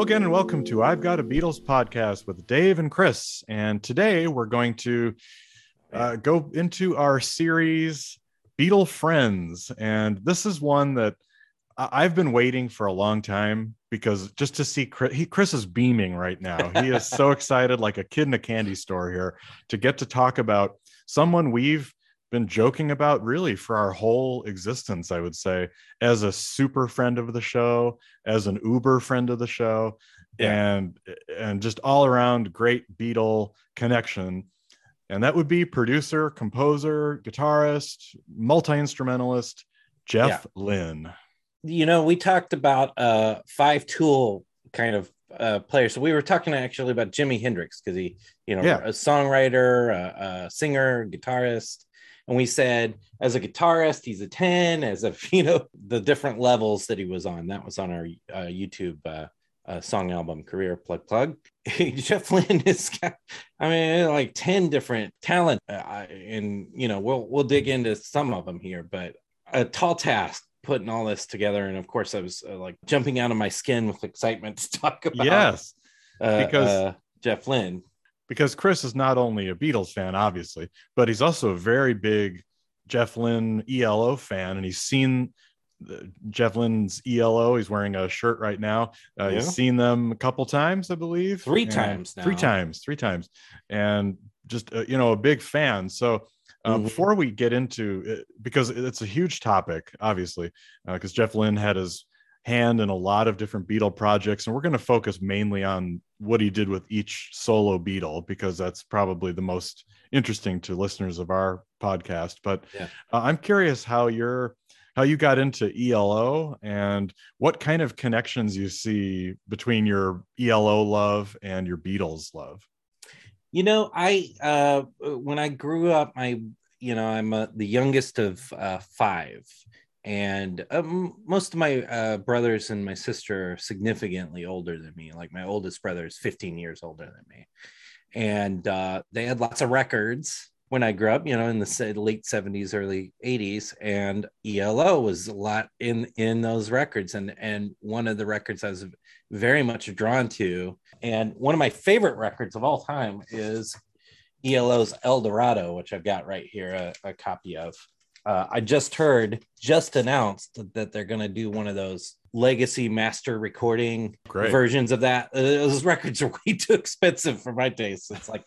Hello again and welcome to I've Got a Beatles Podcast with Dave and Chris. And today we're going to go into our series Beatle Friends. And this is one that I've been waiting for a long time because just to see Chris, Chris is beaming right now. He is so excited, like a kid in a candy store here, to get to talk about someone we've been joking about really for our whole existence, I would say, as a super friend of the show, as an Uber friend of the show, and just all around great Beatle connection. And that would be producer, composer, guitarist, multi-instrumentalist, Jeff Lynne. You know, we talked about five tool kind of player. So we were talking actually about Jimi Hendrix because he, you know, a songwriter, a singer, guitarist. And we said, as a guitarist, he's a 10, as if, you know, the different levels that he was on. That was on our YouTube song album, Career Plug. Jeff Lynne has got, I mean, like 10 different talent. And, you know, we'll dig into some of them here. But a tall task putting all this together. And, of course, I was like jumping out of my skin with excitement to talk about because Jeff Lynne. Because Chris is not only a Beatles fan, obviously, but he's also a very big Jeff Lynne ELO fan. And he's seen Jeff Lynne's ELO. He's wearing a shirt right now. He's seen them a couple times, I believe. Three times. And just, you know, a big fan. So before we get into it, because it's a huge topic, obviously, because Jeff Lynne had his hand in a lot of different Beatle projects, and we're going to focus mainly on what he did with each solo Beatle because that's probably the most interesting to listeners of our podcast. But I'm curious how you got into ELO and what kind of connections you see between your ELO love and your Beatles love. You know, I when I grew up, I'm the youngest of five. And most of my brothers and my sister are significantly older than me. Like my oldest brother is 15 years older than me. And they had lots of records when I grew up, you know, in the late 70s, early 80s. And ELO was a lot in those records. And one of the records I was very much drawn to. And one of my favorite records of all time is ELO's El Dorado, which I've got right here, a copy of. I just announced that they're going to do one of those legacy master recording versions of that. Those records are way too expensive for my taste. It's like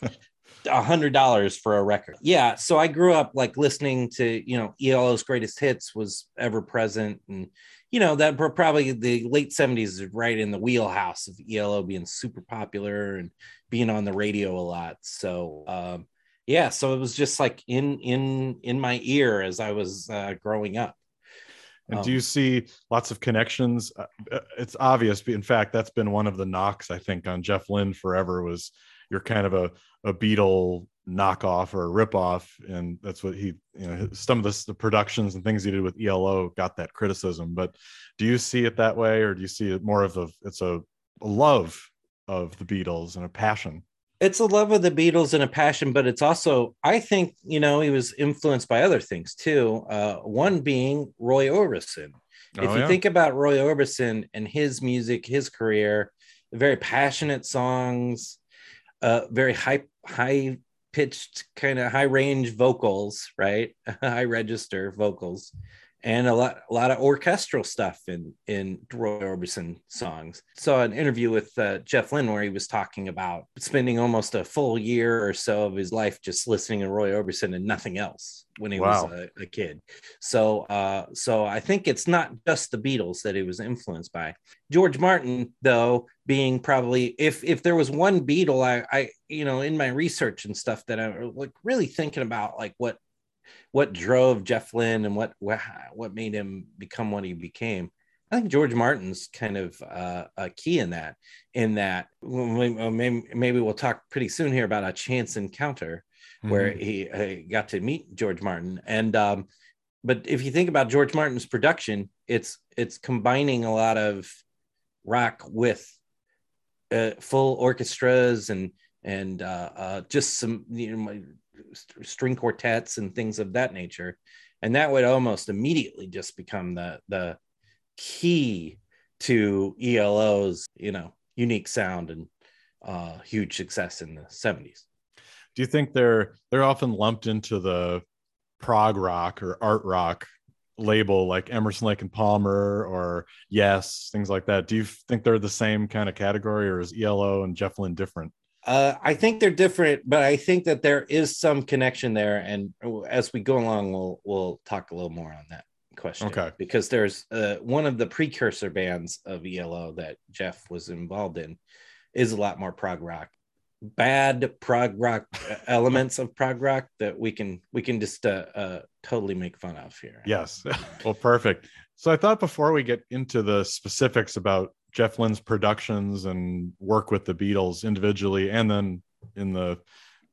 $100 for a record. Yeah. So I grew up like listening to, you know, ELO's greatest hits was ever present. And, you know, that were probably the late 70s, right in the wheelhouse of ELO being super popular and being on the radio a lot. So, yeah, so it was just like in my ear as I was growing up. And do you see lots of connections? It's obvious. In fact, that's been one of the knocks, I think, on Jeff Lynne forever was you're kind of a Beatle knockoff or a ripoff. And that's what he, you know, some of the productions and things he did with ELO got that criticism. But do you see it that way? Or do you see it more of a love of the Beatles and a passion? It's a love of the Beatles and a passion, but it's also, I think, you know, he was influenced by other things too. One being Roy Orbison. If you think about Roy Orbison and his music, his career, very passionate songs, very high pitched, kind of high range vocals, right? High register vocals. And a lot of orchestral stuff in Roy Orbison songs. Saw an interview with Jeff Lynne where he was talking about spending almost a full year or so of his life just listening to Roy Orbison and nothing else when he was a kid. So, so I think it's not just the Beatles that he was influenced by. George Martin, though, being probably if there was one Beatle, I you know, in my research and stuff that I like really thinking about like what drove Jeff Lynne and what made him become what he became. I think George Martin's kind of a key in that. Maybe we'll talk pretty soon here about A Chance Encounter, where he got to meet George Martin. And but if you think about George Martin's production, it's combining a lot of rock with full orchestras and just some, you know, string quartets and things of that nature, and that would almost immediately just become the key to ELO's, you know, unique sound and huge success in the 70s. Do you think they're often lumped into the prog rock or art rock label, like Emerson, Lake and Palmer, or Yes, things like that? Do you think they're the same kind of category, or is ELO and Jeff Lynne different? I think they're different, but I think that there is some connection there. And as we go along, we'll talk a little more on that question. Okay. Because there's one of the precursor bands of ELO that Jeff was involved in is a lot more prog rock, bad prog rock elements of prog rock that we can just totally make fun of here. Yes. Well, perfect. So I thought before we get into the specifics about Jeff Lynne's productions and work with the Beatles individually, and then in the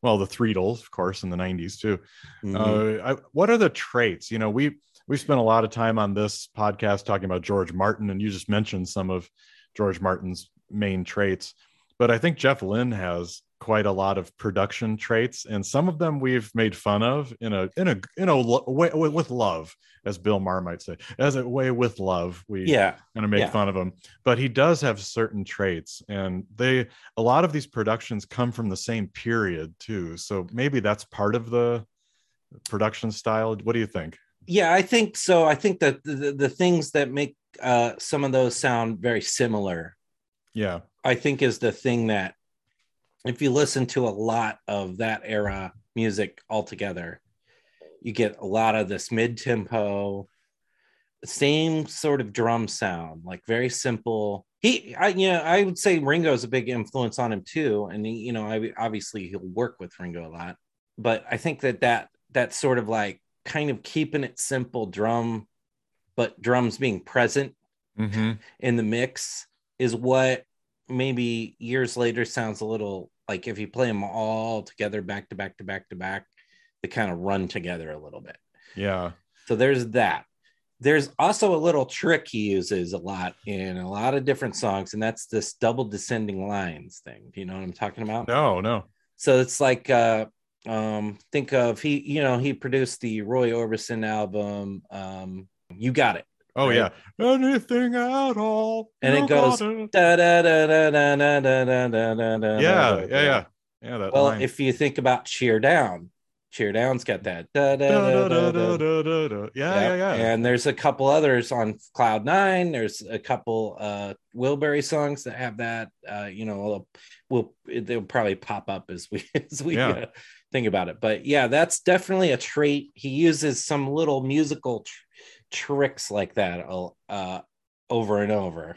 Threedles, of course, in the 90s too. Mm-hmm. What are the traits? You know, we've spent a lot of time on this podcast talking about George Martin, and you just mentioned some of George Martin's main traits, but I think Jeff Lynne has quite a lot of production traits, and some of them we've made fun of in a way with love, as Bill Maher might say, as a way with love. We kind of make fun of him, but he does have certain traits, and a lot of these productions come from the same period too. So maybe that's part of the production style. What do you think? Yeah, I think so. I think that the things that make some of those sound very similar, yeah, I think is the thing that, if you listen to a lot of that era music altogether, you get a lot of this mid-tempo, same sort of drum sound, like very simple. I would say Ringo's a big influence on him too, and obviously he'll work with Ringo a lot, but I think that sort of like kind of keeping it simple drum, but drums being present mm-hmm. in the mix is what. Maybe years later sounds a little like, if you play them all together back to back to back to back, they kind of run together a little bit. Yeah. So there's that. There's also a little trick he uses a lot in a lot of different songs, and that's this double descending lines thing. Do you know what I'm talking about? No. So it's like, think of he produced the Roy Orbison album, You Got It. Oh right? Yeah, anything at all, and it goes da da da da da da da da da da. Yeah. That well, line. If you think about Cheer Down's got that da da da da da da da da. Yeah. And there's a couple others on Cloud Nine. There's a couple Wilbury songs that have that. They'll probably pop up as we think about it. But yeah, that's definitely a trait. He uses some little musical tricks like that over and over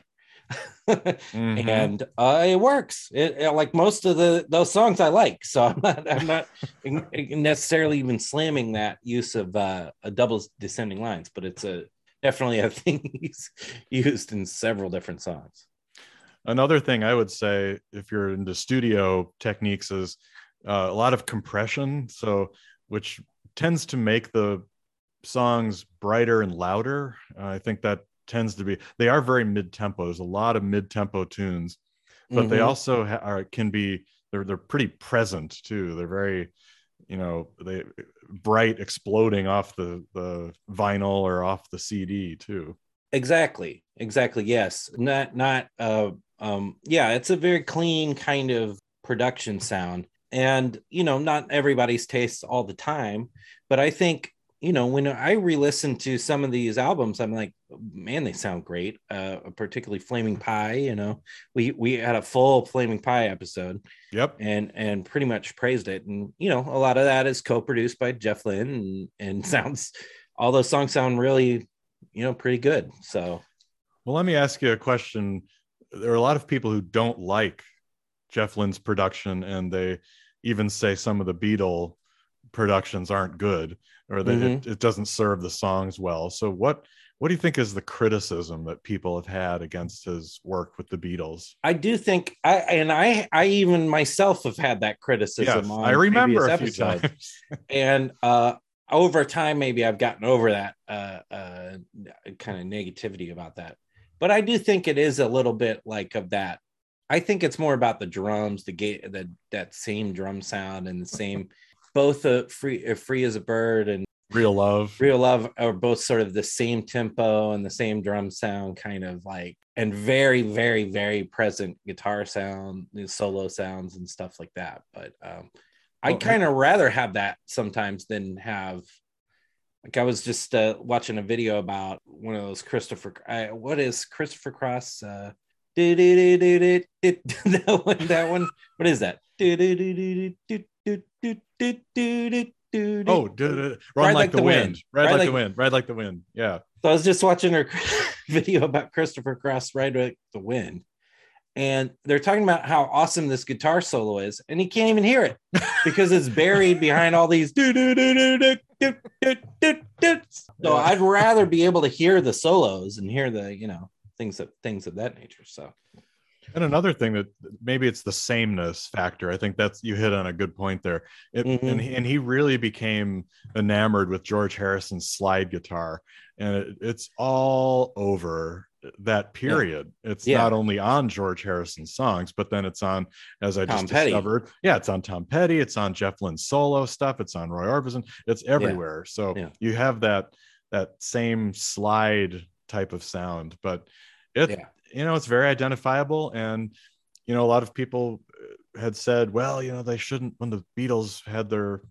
mm-hmm. and it works. It like most of those songs I like, so I'm not necessarily even slamming that use of a double descending lines, but it's definitely a thing he's used in several different songs. Another thing I would say, if you're into studio techniques, is a lot of compression, so which tends to make the songs brighter and louder. I think that tends to be, they are very mid-tempo. There's a lot of mid-tempo tunes, but mm-hmm. they also they're pretty present too. They're very, they bright, exploding off the vinyl or off the CD too. Exactly. Yes. It's a very clean kind of production sound, and, not everybody's tastes all the time, but I think, when I re-listen to some of these albums, I'm like, man, they sound great. Particularly Flaming Pie. We had a full Flaming Pie episode. Yep. And pretty much praised it. And a lot of that is co-produced by Jeff Lynne, and sounds, all those songs sound really, pretty good. So, well, let me ask you a question. There are a lot of people who don't like Jeff Lynne's production, and they even say some of the Beatles productions aren't good, or that mm-hmm. it doesn't serve the songs well. So what do you think is the criticism that people have had against his work with the Beatles? I do think I even myself have had that criticism. Yes, on I remember a few times. And over time, maybe I've gotten over that kind of negativity about that. But I do think it is a little bit like of that. I think it's more about the drums, that same drum sound and the same both Free as a Bird and Real Love are both sort of the same tempo and the same drum sound, kind of like, and very, very, very present guitar sound, solo sounds and stuff like that. But I'd kind of rather have that sometimes than have, like, I was just watching a video about one of those Christopher Cross? That one. What is that? Ride Like the Wind. Ride Like the Wind. Yeah. So I was just watching her video about Christopher Cross, Ride Like the Wind. And they're talking about how awesome this guitar solo is, and he can't even hear it because it's buried behind all these So I'd rather be able to hear the solos and hear the, things of that nature. So, and another thing that maybe it's the sameness factor. I think that's, you hit on a good point there. And he really became enamored with George Harrison's slide guitar, and it's all over that period. Yeah. It's not only on George Harrison's songs, but then it's on, as I just discovered. Yeah. It's on Tom Petty. It's on Jeff Lynne's solo stuff. It's on Roy Orbison. It's everywhere. Yeah. So you have that same slide type of sound, but it's very identifiable. And, a lot of people had said, well, they shouldn't, when the Beatles had their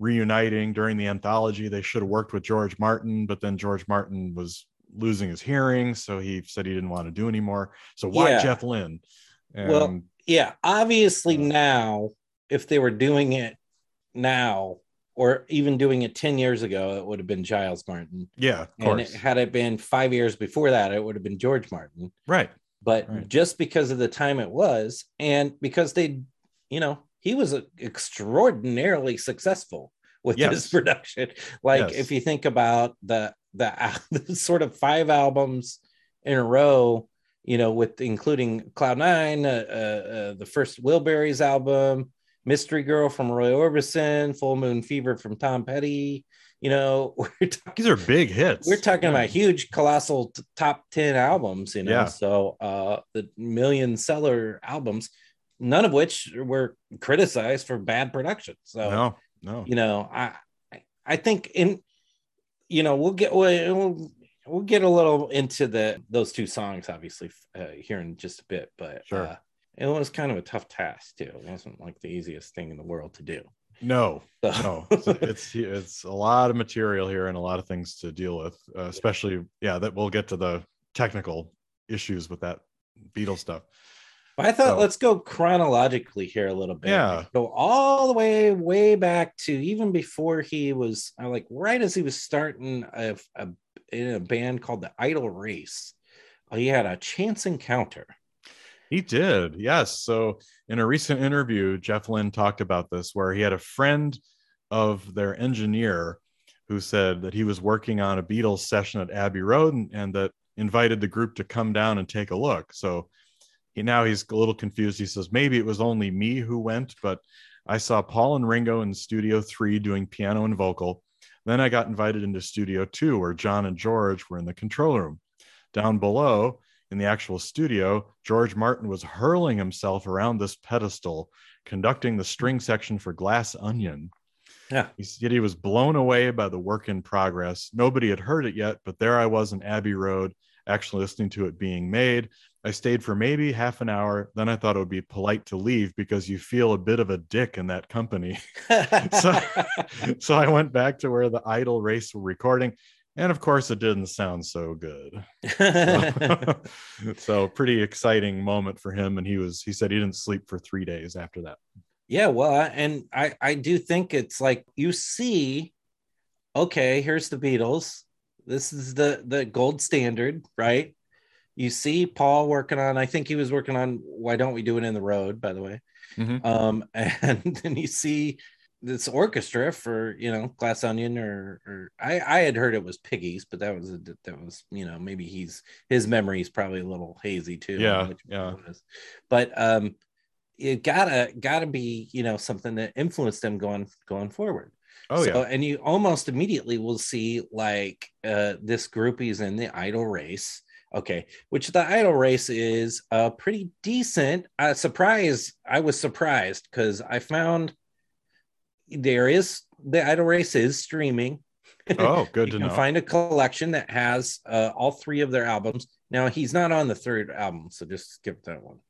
reuniting during the anthology, they should have worked with George Martin, but then George Martin was losing his hearing, so he said he didn't want to do anymore. So why Jeff Lynne? Obviously now, if they were doing it now, or even doing it 10 years ago, it would have been Giles Martin. Yeah, of course. And had it been 5 years before that, it would have been George Martin. Right. But just because of the time it was, and because they, he was extraordinarily successful with his production. Like, if you think about the sort of 5 albums in a row, with including Cloud Nine, the first Wilburys album, Mystery Girl from Roy Orbison, Full Moon Fever from Tom Petty. These are big hits. We're talking about huge, colossal top 10 albums, So the million seller albums, none of which were criticized for bad production. So, no. I think we'll get a little into those two songs, obviously, here in just a bit, but sure. It was kind of a tough task too. It wasn't like the easiest thing in the world to do. No. It's a lot of material here and a lot of things to deal with, especially that we'll get to the technical issues with that Beatles stuff. But I thought let's go chronologically here a little bit. Yeah. Go all the way back to even before he was right as he was starting in a band called The Idle Race. He had a chance encounter. He did. Yes. So in a recent interview, Jeff Lynne talked about this, where he had a friend of their engineer who said that he was working on a Beatles session at Abbey Road and that invited the group to come down and take a look. So now he's a little confused. He says, maybe it was only me who went, but I saw Paul and Ringo in Studio 3 doing piano and vocal. Then I got invited into Studio 2, where John and George were in the control room. Down below, in the actual studio, George Martin was hurling himself around this pedestal, conducting the string section for Glass Onion. Yeah. He said he was blown away by the work in progress. Nobody had heard it yet, but there I was in Abbey Road, actually listening to it being made. I stayed for maybe half an hour. Then I thought it would be polite to leave because you feel a bit of a dick in that company. So I went back to where the Idle Race were recording. And of course, it didn't sound so good. So pretty exciting moment for him. And he said he didn't sleep for 3 days after that. Yeah, well, and I do think it's like, you see, okay, here's the Beatles. This is the gold standard, right? You see Paul working on, I think he was working on Why Don't We Do It in the Road, by the way. Mm-hmm. And then you see this orchestra for Glass Onion, or I had heard it was Piggies, but that was maybe his memory's probably a little hazy too. But it gotta be something that influenced them going forward. And you almost immediately will see this group is in the Idle Race, which the Idle Race is pretty decent. I was surprised because I found the Idle Race is streaming. Oh, good to know. You can find a collection that has all three of their albums. Now, he's not on the third album, so just skip that one.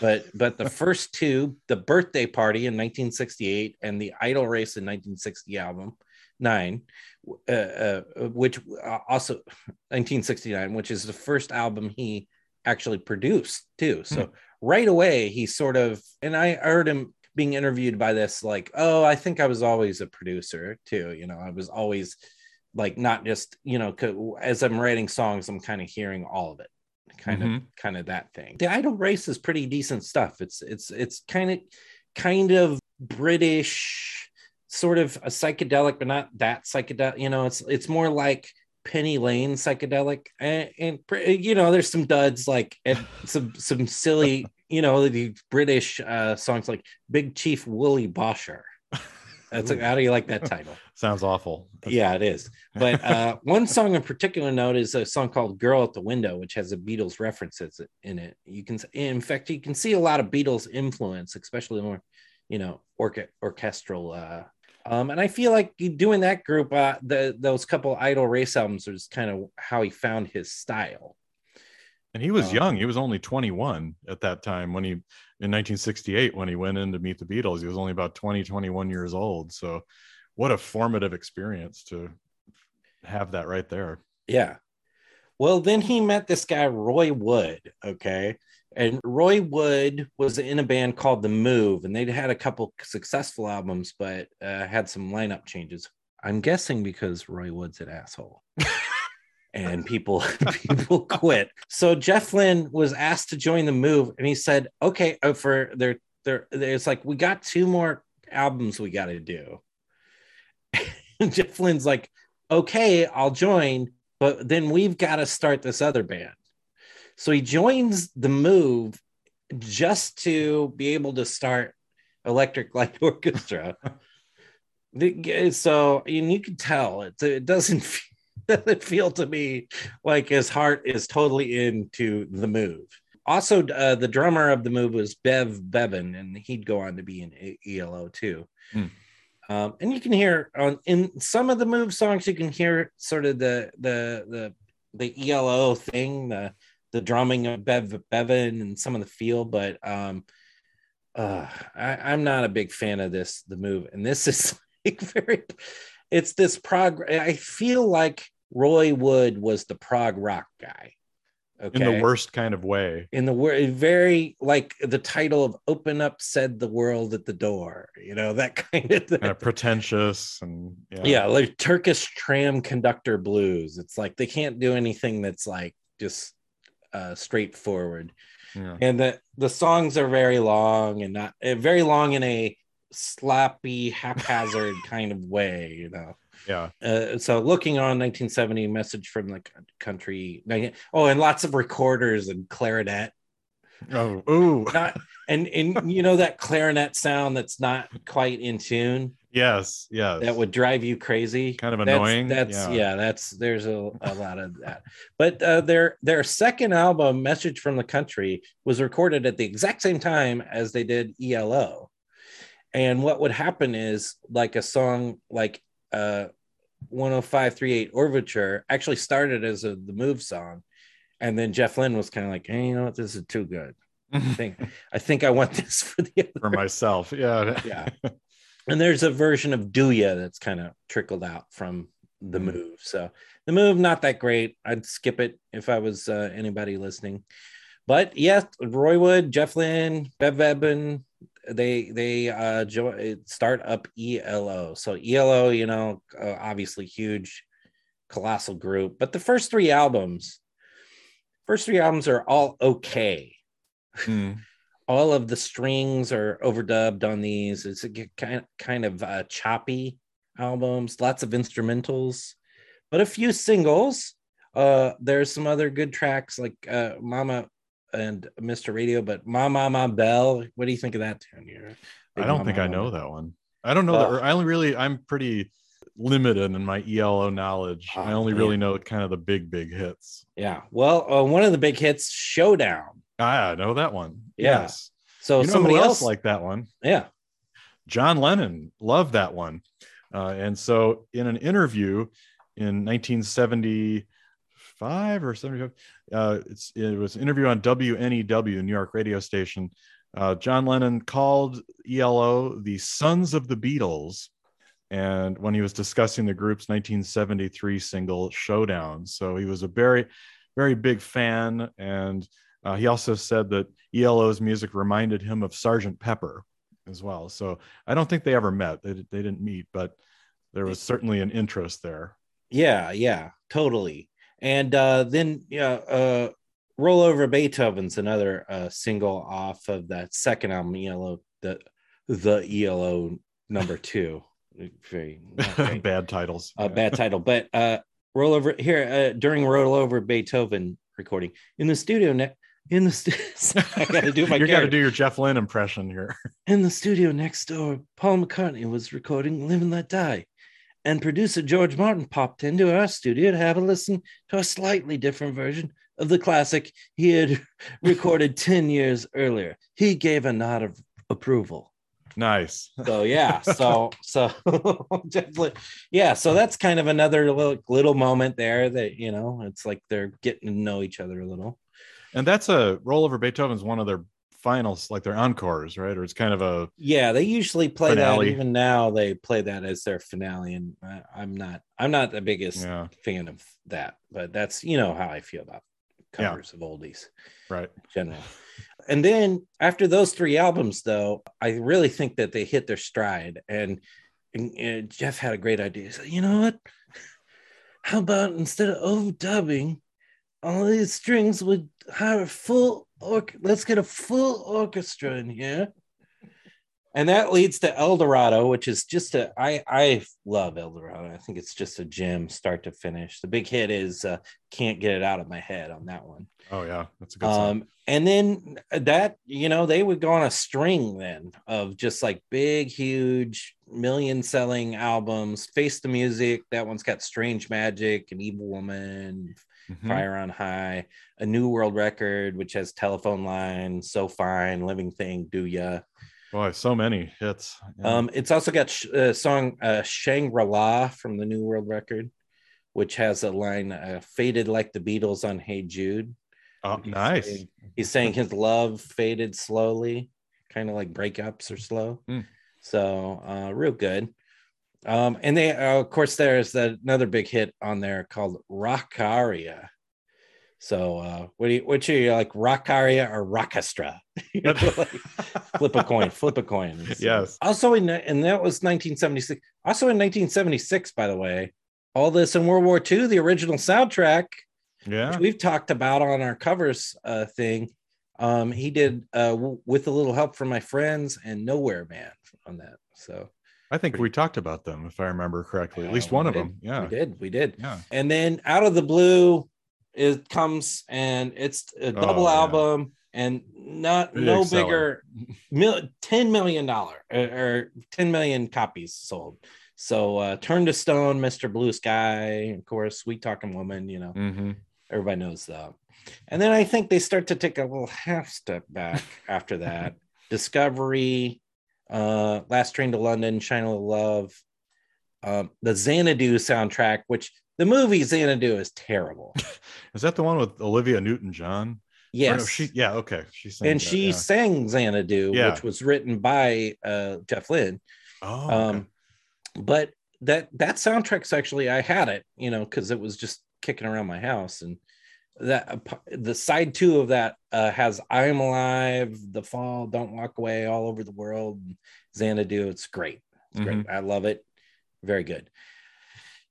But the first two, The Birthday Party in 1968 and The Idle Race in 1960 album, 9, which also 1969, which is the first album he actually produced too. So right away, he sort of, and I heard him being interviewed by this, like, oh, I think I was always a producer too. You know, I was always like, not just, you know, as I'm writing songs, I'm kind of hearing all of it. Kind of that thing. The Idle Race is pretty decent stuff. It's kind of British, sort of a psychedelic, but not that psychedelic. You know, it's more like Penny Lane psychedelic, and you know, there's some duds, like, and some silly, you know, the British songs like Big Chief Woolly Bosher. That's like, how do you like that title? Sounds awful. Yeah, it is. But one song in particular note is a song called Girl at the Window, which has a Beatles references in it. In fact, you can see a lot of Beatles influence, especially more, you know, orchestral. And I feel like doing that group, those couple Idle Race albums was kind of how he found his style. And he was young. He was only 21 at that time when he, in 1968, when he went in to meet the Beatles. He was only about 20, 21 years old. So what a formative experience to have that right there. Yeah. Well, then he met this guy, Roy Wood. Okay. And Roy Wood was in a band called The Move, and they'd had a couple successful albums, but had some lineup changes. I'm guessing because Roy Wood's an asshole. And people quit. So Jeff Lynne was asked to join The Move, and he said, okay, for it's like, we got two more albums we got to do. And Jeff Lynne's like, okay, I'll join, but then we've got to start this other band. So he joins The Move just to be able to start Electric Light Orchestra. So, and you can tell it doesn't feel, it feel to me like his heart is totally into The Move. Also, the drummer of The Move was Bev Bevan, and he'd go on to be in ELO too. And you can hear in some of The Move songs, you can hear sort of the ELO thing, the drumming of Bev Bevan and some of the feel, but I'm not a big fan of this, The Move. And this is like it's this prog. I feel like Roy Wood was the prog rock guy. Okay? In the worst kind of way. In the very, like the title of Open Up Said the World at the Door, you know, that kind of thing. Kind of pretentious. And yeah, like Turkish tram conductor blues. It's like they can't do anything that's like just straightforward. Yeah. And the songs are very long and not very long in a sloppy, haphazard kind of way, you know. Yeah. So looking on 1970, Message from the Country. Oh, and lots of recorders and clarinet. Oh, ooh. And you know that clarinet sound that's not quite in tune. Yes, yes. That would drive you crazy. Kind of annoying. There's a lot of that. But their second album, Message from the Country, was recorded at the exact same time as they did ELO. And what would happen is, like, a song like 105.38 Overture actually started as The Move song. And then Jeff Lynne was kind of like, hey, you know what? This is too good. I think I want this for the other. For myself. Yeah. Yeah. And there's a version of Do Ya that's kind of trickled out from The Move. So The Move, not that great. I'd skip it if I was anybody listening. But yes, Roy Wood, Jeff Lynne, Bev Bevan, they start up ELO. So ELO, you know, obviously huge, colossal group. But the first three albums are all okay. All of the strings are overdubbed on these. It's a kind of choppy albums, lots of instrumentals, but a few singles. There's some other good tracks like Mama and Mr. Radio, but Ma Ma Ma Bell. What do you think of that tune here? I don't think I know that one. I don't know that. I'm pretty limited in my ELO knowledge. I only really know kind of the big hits. Yeah. Well, one of the big hits, Showdown. I know that one. Yeah. Yes. So you know somebody else liked that one. Yeah. John Lennon loved that one. And so in an interview, in 1975 or 75. It was an interview on WNEW, New York radio station. John Lennon called ELO the Sons of the Beatles, and when he was discussing the group's 1973 single Showdown. So he was a very, very big fan. And he also said that ELO's music reminded him of Sgt. Pepper as well. So I don't think they ever met. They didn't meet, but there was certainly an interest there. Yeah, totally. And then Roll Over Beethoven's another single off of that second album, ELO, the ELO number 2. Very bad titles. Bad title. But Roll Over here during Roll Over Beethoven recording in the studio. I gotta do my. You gotta do your Jeff Lynne impression here. In the studio next door, Paul McCartney was recording "Live and Let Die," and producer George Martin popped into our studio to have a listen to a slightly different version of the classic he had recorded 10 years earlier. He gave a nod of approval. Nice. So yeah, so yeah, so that's kind of another little moment there that, you know, it's like they're getting to know each other a little. And that's a Roll Over Beethoven's one of their finals, like their encores, right? Or it's kind of a they usually play finale. That even now they play that as their finale, and I'm not the biggest fan of that, but that's, you know, how I feel about covers of oldies, right, in general. And then after those three albums, though, I really think that they hit their stride, and Jeff had a great idea. He said, you know what, how about instead of overdubbing all these strings, would hire a full let's get a full orchestra in here. And that leads to El Dorado, which is just I love El Dorado. I think it's just a gem, start to finish. The big hit is Can't Get It Out of My Head on that one. Oh yeah, that's a good song. And then that, you know, they would go on a string then of just like big, huge, million-selling albums. Face the Music, that one's got Strange Magic and Evil Woman. Mm-hmm. Fire on High, A New World Record, which has Telephone Line, So Fine, Living Thing, Do Ya. Boy, so many hits. Yeah. It's also got song Shangri-La from the New World Record, which has a line, faded like the Beatles on Hey Jude. Oh, nice. He's saying his love faded slowly, kind of like breakups are slow. Mm. So real good. And they, of course, there's another big hit on there called Rockaria. So what are you like, Rockaria or Rockestra? You know, like, flip a coin. Yes. Also and that was 1976. Also in 1976, by the way, All This in World War II, the original soundtrack, which we've talked about on our covers thing. He did With a Little Help from My Friends and Nowhere Man on that. So I think we talked about them, if I remember correctly. At least one of them. Yeah, we did. Yeah. And then Out of the Blue, it comes, and it's a double album, and bigger, $10 million or 10 million copies sold. So Turn to Stone, Mr. Blue Sky, of course, Sweet Talking Woman. You know, everybody knows that. And then I think they start to take a little half step back after that. Discovery. Last Train to London, Shine a Little Love, the Xanadu soundtrack, which the movie Xanadu is terrible. Is that the one with Olivia Newton-John? Yes. No, she sang Xanadu, which was written by Jeff Lynne. Oh, but that soundtrack's actually, I had it, you know, because it was just kicking around my house, and the side two of that has I'm Alive, The Fall, Don't Walk Away, All Over the World, Xanadu. It's great. I love it. Very good.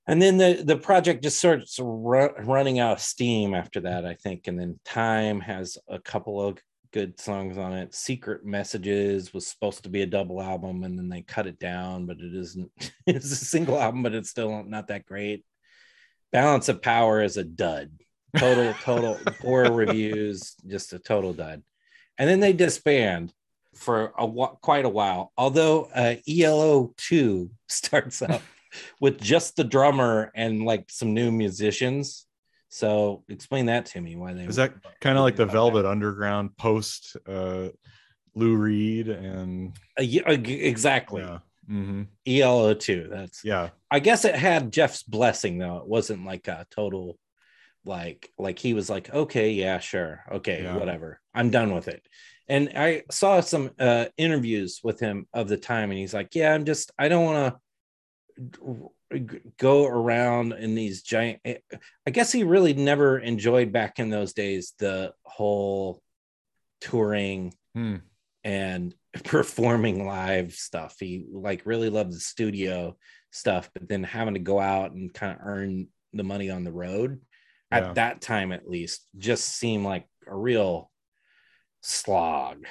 And then the project just starts running out of steam after that, I think. And then Time has a couple of good songs on it. Secret Messages was supposed to be a double album, and then they cut it down, but it isn't. It's a single album, but it's still not that great. Balance of Power is a dud. Total poor reviews, just a total dud. And then they disband for quite a while, although ELO 2 starts up with just the drummer and like some new musicians. So explain that to me, why they is that kind of like the Velvet Underground post Lou Reed and exactly. Mm-hmm. ELO 2. That's, yeah. I guess it had Jeff's blessing though. It wasn't like a total, like he was like, okay, yeah, sure. Okay, yeah. Whatever. I'm done with it. And I saw some interviews with him of the time, and he's like, yeah, I don't want to go around in these giant, I guess he really never enjoyed back in those days, the whole touring and performing live stuff. He like really loved the studio stuff, but then having to go out and kind of earn the money on the road at that time, at least, just seemed like a real slog.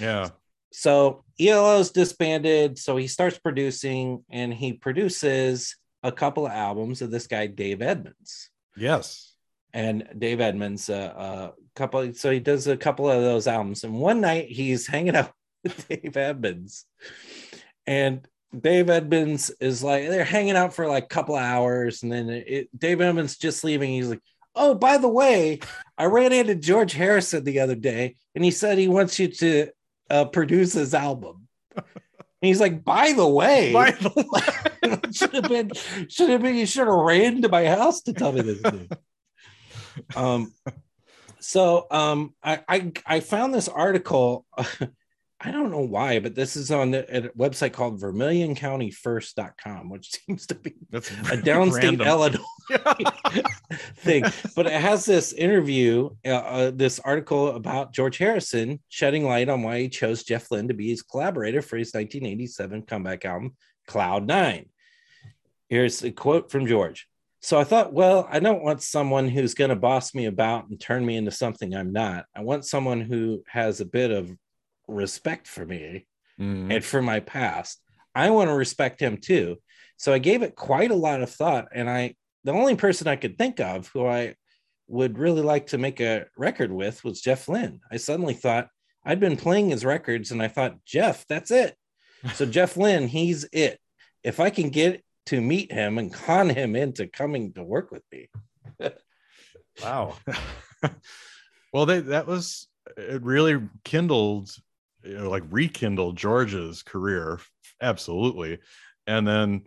Yeah. So ELO's disbanded. So he starts producing, and he produces a couple of albums of this guy, Dave Edmonds. Yes. And Dave Edmonds, so he does a couple of those albums. And one night he's hanging out with Dave Edmonds, and Dave Edmonds is like, they're hanging out for like a couple of hours. And then Dave Edmonds just leaving. He's like, oh, by the way, I ran into George Harrison the other day, and he said he wants you to produce his album. And he's like, by the way, should have been, you should have ran to my house to tell me this dude. I found this article. I don't know why, but this is on a website called vermilioncountyfirst.com, which seems to be that's a downstate Illinois thing. But it has this interview, this article about George Harrison, shedding light on why he chose Jeff Lynne to be his collaborator for his 1987 comeback album, Cloud Nine. Here's a quote from George. "So I thought, well, I don't want someone who's going to boss me about and turn me into something I'm not. I want someone who has a bit of respect for me and for my past. I want to respect him too. So I gave it quite a lot of thought, and the only person I could think of who I would really like to make a record with was Jeff Lynne. I suddenly thought, I'd been playing his records, and I thought, Jeff, that's it. So Jeff Lynne, he's it. If I can get to meet him and con him into coming to work with me." Wow. Well, it really kindled, rekindled George's career. Absolutely. And then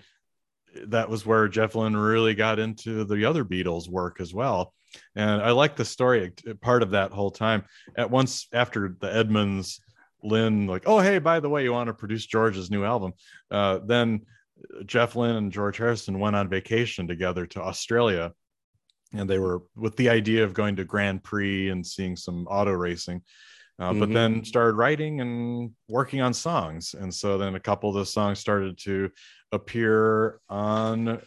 that was where Jeff Lynne really got into the other Beatles work as well. And I like the story part of that whole time. At once after the Edmonds Lynne, like, oh, hey, by the way, you want to produce George's new album. Then Jeff Lynne and George Harrison went on vacation together to Australia, and they were with the idea of going to Grand Prix and seeing some auto racing, but then started writing and working on songs. And so then a couple of those songs started to appear on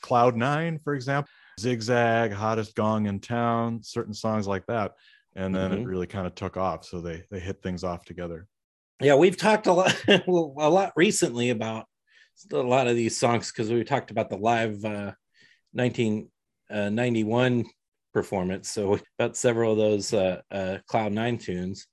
Cloud Nine, for example, Zigzag, Hottest Gong in Town, certain songs like that. And then it really kind of took off. So they hit things off together. Yeah. We've talked a lot recently about a lot of these songs, because we talked about the live 1991 performance, so about several of those Cloud Nine tunes,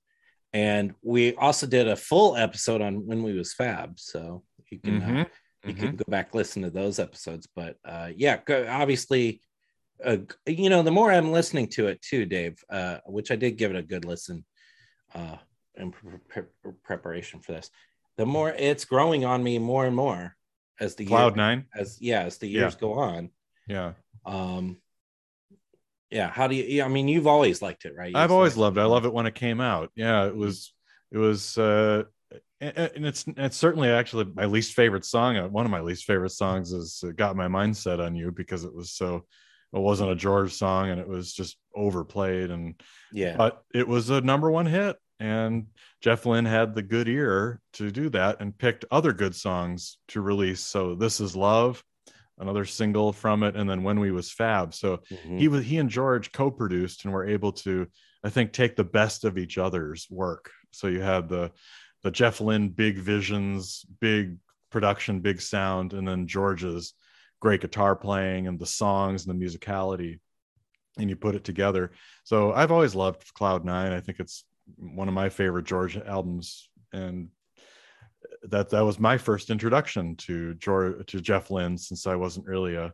and we also did a full episode on When We Was Fab, so you can you can go back, listen to those episodes. But obviously, the more I'm listening to it too, Dave, which I did give it a good listen in preparation for this, the more it's growing on me more and more as the Cloud Nine, as the years go on. Yeah. You've always liked it, right? I've always loved it. I love it when it came out. Yeah. It's certainly actually my least favorite song. One of my least favorite songs is Got My Mind Set on You, because it wasn't a George song, and it was just overplayed. But it was a number one hit. And Jeff Lynne had the good ear to do that and picked other good songs to release. So This Is Love, another single from it, and then When We Was Fab. So he and George co-produced and were able to, I think, take the best of each other's work. So you had the Jeff Lynne big visions, big production, big sound, and then George's great guitar playing and the songs and the musicality, and you put it together. So I've always loved Cloud Nine. I think it's one of my favorite George albums, and that was my first introduction to Jeff Lynne, since I wasn't really an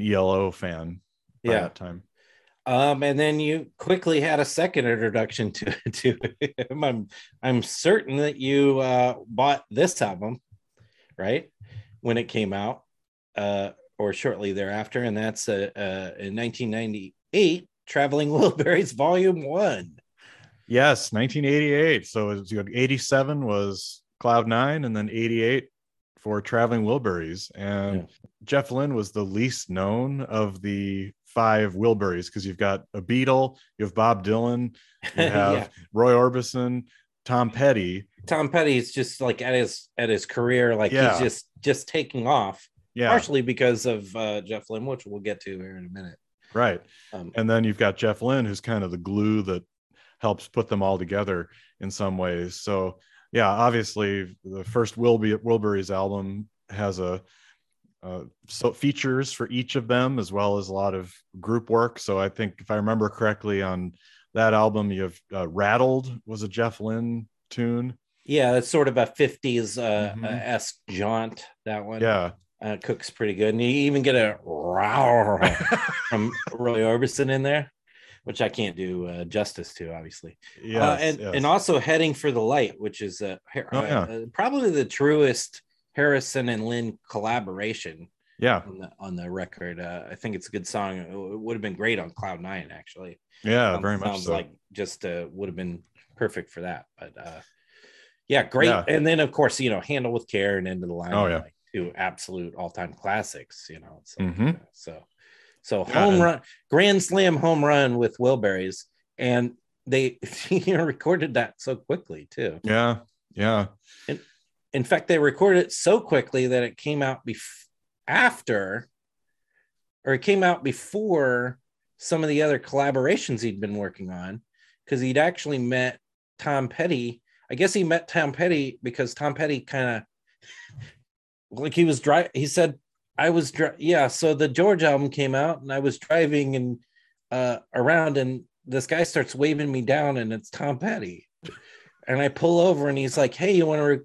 ELO fan by that time. And then you quickly had a second introduction to him. I'm certain that you bought this album right, when it came out, or shortly thereafter, and that's in 1998, Traveling Wilburys Volume 1. Yes, 1988. So it was, 87 was Cloud Nine, and then 88 for Traveling Wilburys. And yeah. Jeff Lynne was the least known of the five Wilburys, because you've got a Beatle, you have Bob Dylan, you have yeah. Roy Orbison, Tom Petty. Tom Petty is just like at his career, like yeah. he's just taking off. Yeah. Partially because of Jeff Lynne, which we'll get to here in a minute. Right. And then you've got Jeff Lynne, who's kind of the glue that helps put them all together in some ways. So, yeah, obviously, the first Wilburys album has features for each of them, as well as a lot of group work. So I think, if I remember correctly, on that album, you have Rattled was a Jeff Lynne tune. Yeah, it's sort of a 50s esque jaunt, that one. Yeah. Cook's pretty good, and you even get a roar from Roy Orbison in there, which I can't do justice to, obviously. Yeah, and also Heading for the Light, which is probably the truest Harrison and Lynne collaboration. Yeah, on the record, I think it's a good song. It would have been great on Cloud Nine, actually. Yeah, very much. Sounds so. Like just would have been perfect for that. But yeah, great. Yeah. And then of course, Handle with Care and End of the Line. Oh yeah. Two absolute all-time classics, like so yeah. Home run, grand slam home run with Wilburys, and they recorded that so quickly too. Yeah And in fact, they recorded it so quickly that it came out before some of the other collaborations he'd been working on, because he'd actually met Tom Petty. I guess he met Tom Petty because Tom Petty kind of like he was driving. He said, "I was So the George album came out, and I was driving and around, and this guy starts waving me down, and it's Tom Petty. And I pull over, and he's like, "Hey, you want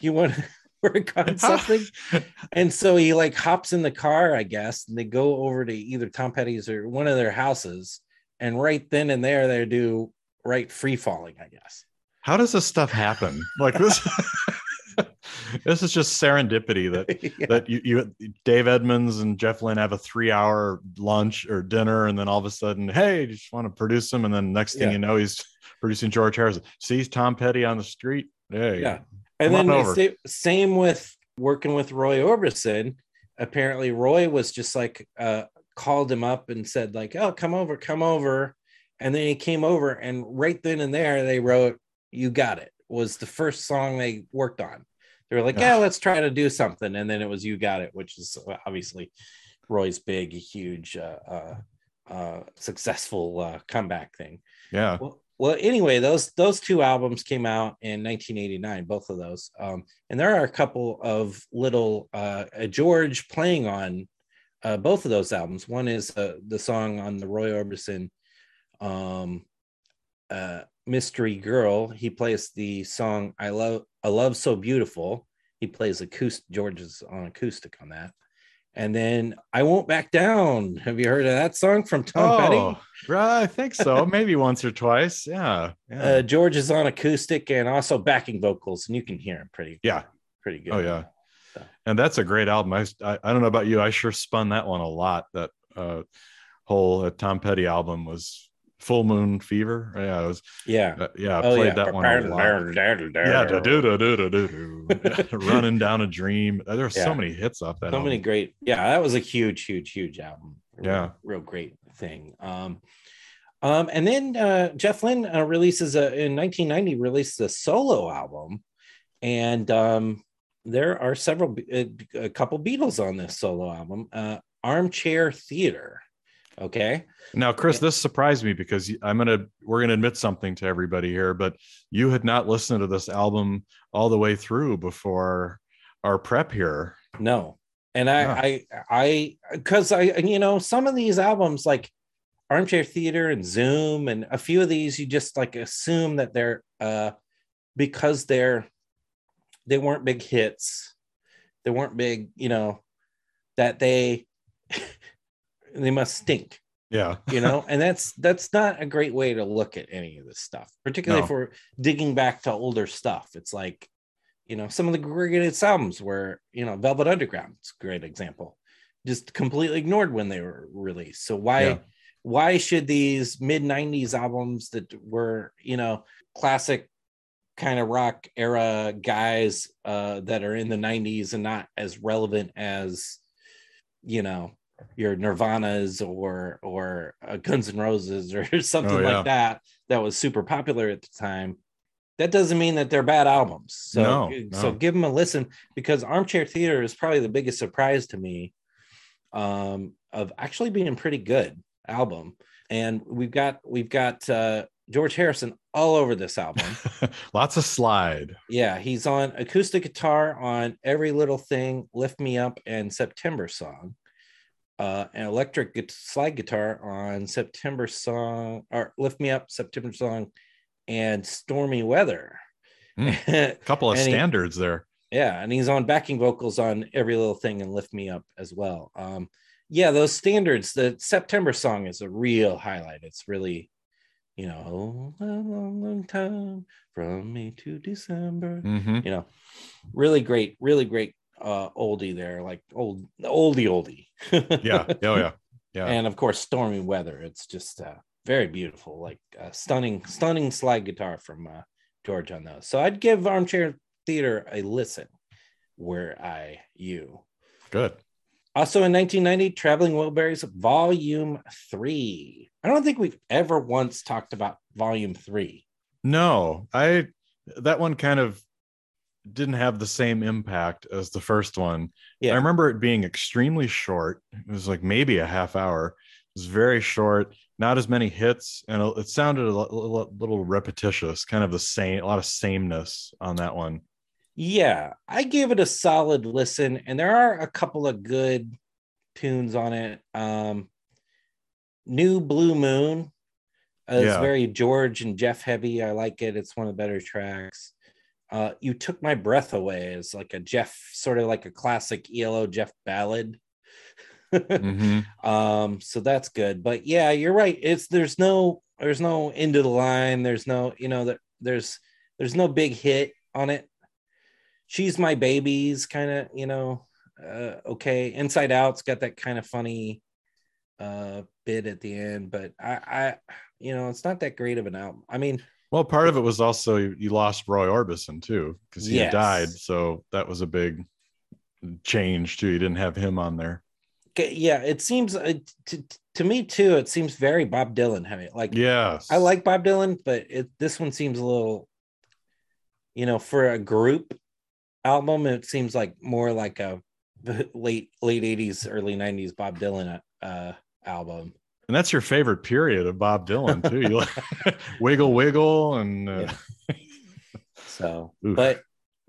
to work on something?" And so he like hops in the car, I guess, and they go over to either Tom Petty's or one of their houses, and right then and there, they do Free Falling, I guess. How does this stuff happen? Like this. This is just serendipity that yeah. that you Dave Edmonds and Jeff Lynne have a 3-hour lunch or dinner, and then all of a sudden, hey, you just want to produce him, and then next thing yeah. you know, he's producing George Harrison. Sees Tom Petty on the street, hey, yeah. And then same with working with Roy Orbison. Apparently, Roy was just like called him up and said like, "Oh, come over," and then he came over, and right then and there, they wrote "You Got It." Was the first song they worked on. They were like, yeah, let's try to do something. And then it was You Got It, which is obviously Roy's big, huge, successful comeback thing. Yeah. Well, anyway, those two albums came out in 1989, both of those. And there are a couple of little George playing on both of those albums. One is the song on the Roy Orbison Mystery Girl. He plays the song I Love So Beautiful. He plays George's on acoustic on that. And then I Won't Back Down. Have you heard of that song from Tom Petty? I think so. Maybe once or twice. Yeah. George is on acoustic and also backing vocals, and you can hear him pretty good. Oh yeah. So. And that's a great album. I don't know about you. I sure spun that one a lot. That whole Tom Petty album was Full Moon Fever. Yeah, I played that one a lot. Running Down a Dream. There's so many hits off that. So many great. Yeah, that was a huge, huge, huge album. Yeah, real great thing. And then Jeff Lynne releases in 1990 released a solo album, and there are a couple Beatles on this solo album, Armchair Theater. Okay. Now, Chris, this surprised me because we're gonna admit something to everybody here, but you had not listened to this album all the way through before our prep here. No, and because some of these albums like Armchair Theater and Zoom and a few of these, you just like assume that they're because they weren't big hits, they weren't big, that they. They must stink, and that's not a great way to look at any of this stuff, particularly if we're digging back to older stuff. It's like you know, some of the greatest albums were, you know, Velvet Underground, it's a great example, just completely ignored when they were released. So why should these mid-90s albums that were, you know, classic kind of rock era guys that are in the 90s and not as relevant as, you know, your Nirvanas or Guns N' Roses or something like that was super popular at the time. That doesn't mean that they're bad albums. So, so give them a listen, because Armchair Theater is probably the biggest surprise to me of actually being a pretty good album. And we've got George Harrison all over this album. Lots of slide. Yeah, he's on acoustic guitar on every little thing, Lift Me Up and September Song. An electric slide guitar on September Song, or Lift Me Up, September Song, and Stormy Weather. A couple of standards there. Yeah, and he's on backing vocals on every little thing and Lift Me Up as well. Yeah, those standards. The September Song is a real highlight. It's really, you know, a long, long time from May to December. Mm-hmm. You know, really great oldie there, like oldie. yeah. And of course, Stormy Weather. It's just very beautiful, like stunning slide guitar from George on those. So I'd give Armchair Theater a listen. Were I you? Good. Also in 1990, Traveling Wilburys Volume 3. I don't think we've ever once talked about Volume 3. No, that one kind of didn't have the same impact as the first one. Yeah. I remember it being extremely short. It was like maybe a half hour. It was very short, not as many hits, and it sounded a little repetitious, kind of the same, a lot of sameness on that one. Yeah, I gave it a solid listen, and there are a couple of good tunes on it. New Blue Moon is very George and Jeff heavy. I like it. It's one of the better tracks. You Took My Breath Away is like a Jeff, sort of like a classic ELO Jeff ballad. Mm-hmm. So that's good. But yeah, you're right. There's no end of the line. There's no, you know, there's no big hit on it. She's My Baby's kind of, you know, okay. Inside Out's got that kind of funny bit at the end, but I you know, it's not that great of an album. I mean, well, part of it was also you lost Roy Orbison too, because he had died. So that was a big change too. You didn't have him on there. Yeah, it seems to me too. It seems very Bob Dylan heavy. Like, yes, I like Bob Dylan, but this one seems a little, you know, for a group album. It seems like more like a late 80s, early 90s Bob Dylan album. And that's your favorite period of Bob Dylan too. You like Wiggle Wiggle and so. Oof. But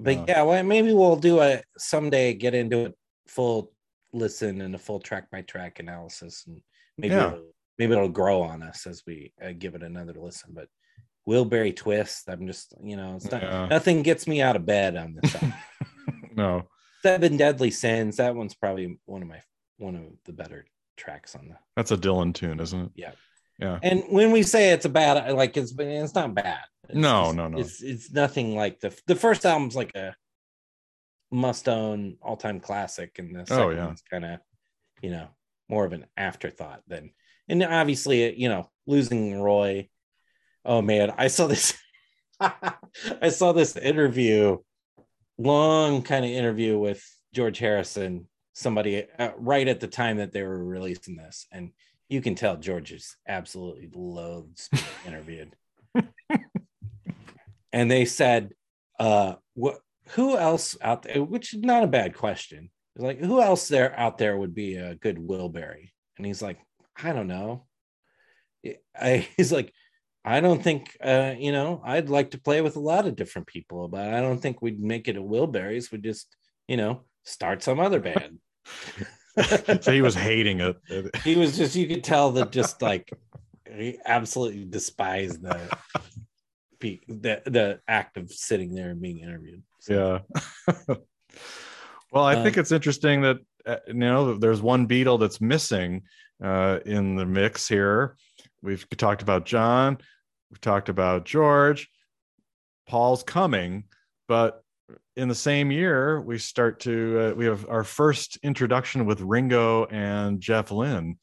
yeah, well, maybe we'll do a someday, get into a full listen and a full track by track analysis, and maybe it'll grow on us as we give it another listen. But Wilbury Twist, I'm just, you know, it's not, nothing gets me out of bed on this album. No. Seven Deadly Sins, that one's probably one of the better tracks on that. That's a Dylan tune, isn't it? Yeah. And when we say it's a bad, like it's not bad. It's no. It's nothing like the first album's like a must-own all-time classic, and the second one's kind of, you know, more of an afterthought than. And obviously, you know, losing Roy. Oh man, I saw this interview, long kind of interview with George Harrison. Somebody right at the time that they were releasing this, and you can tell George is absolutely loathes being interviewed. And they said, who else out there, which is not a bad question, like who else there out there would be a good Wilbury? And he's like, I don't know. He's like, I don't think, you know, I'd like to play with a lot of different people, but I don't think we'd make it a Wilburys. We'd just, you know, start some other band. So he was hating it. He was just, you could tell that, just like, he absolutely despised the act of sitting there and being interviewed. So. Yeah. Well, I think it's interesting that, you know, there's one Beatle that's missing in the mix here. We've talked about John. We've talked about George. Paul's coming, but in the same year, we start to, we have our first introduction with Ringo and Jeff Lynne,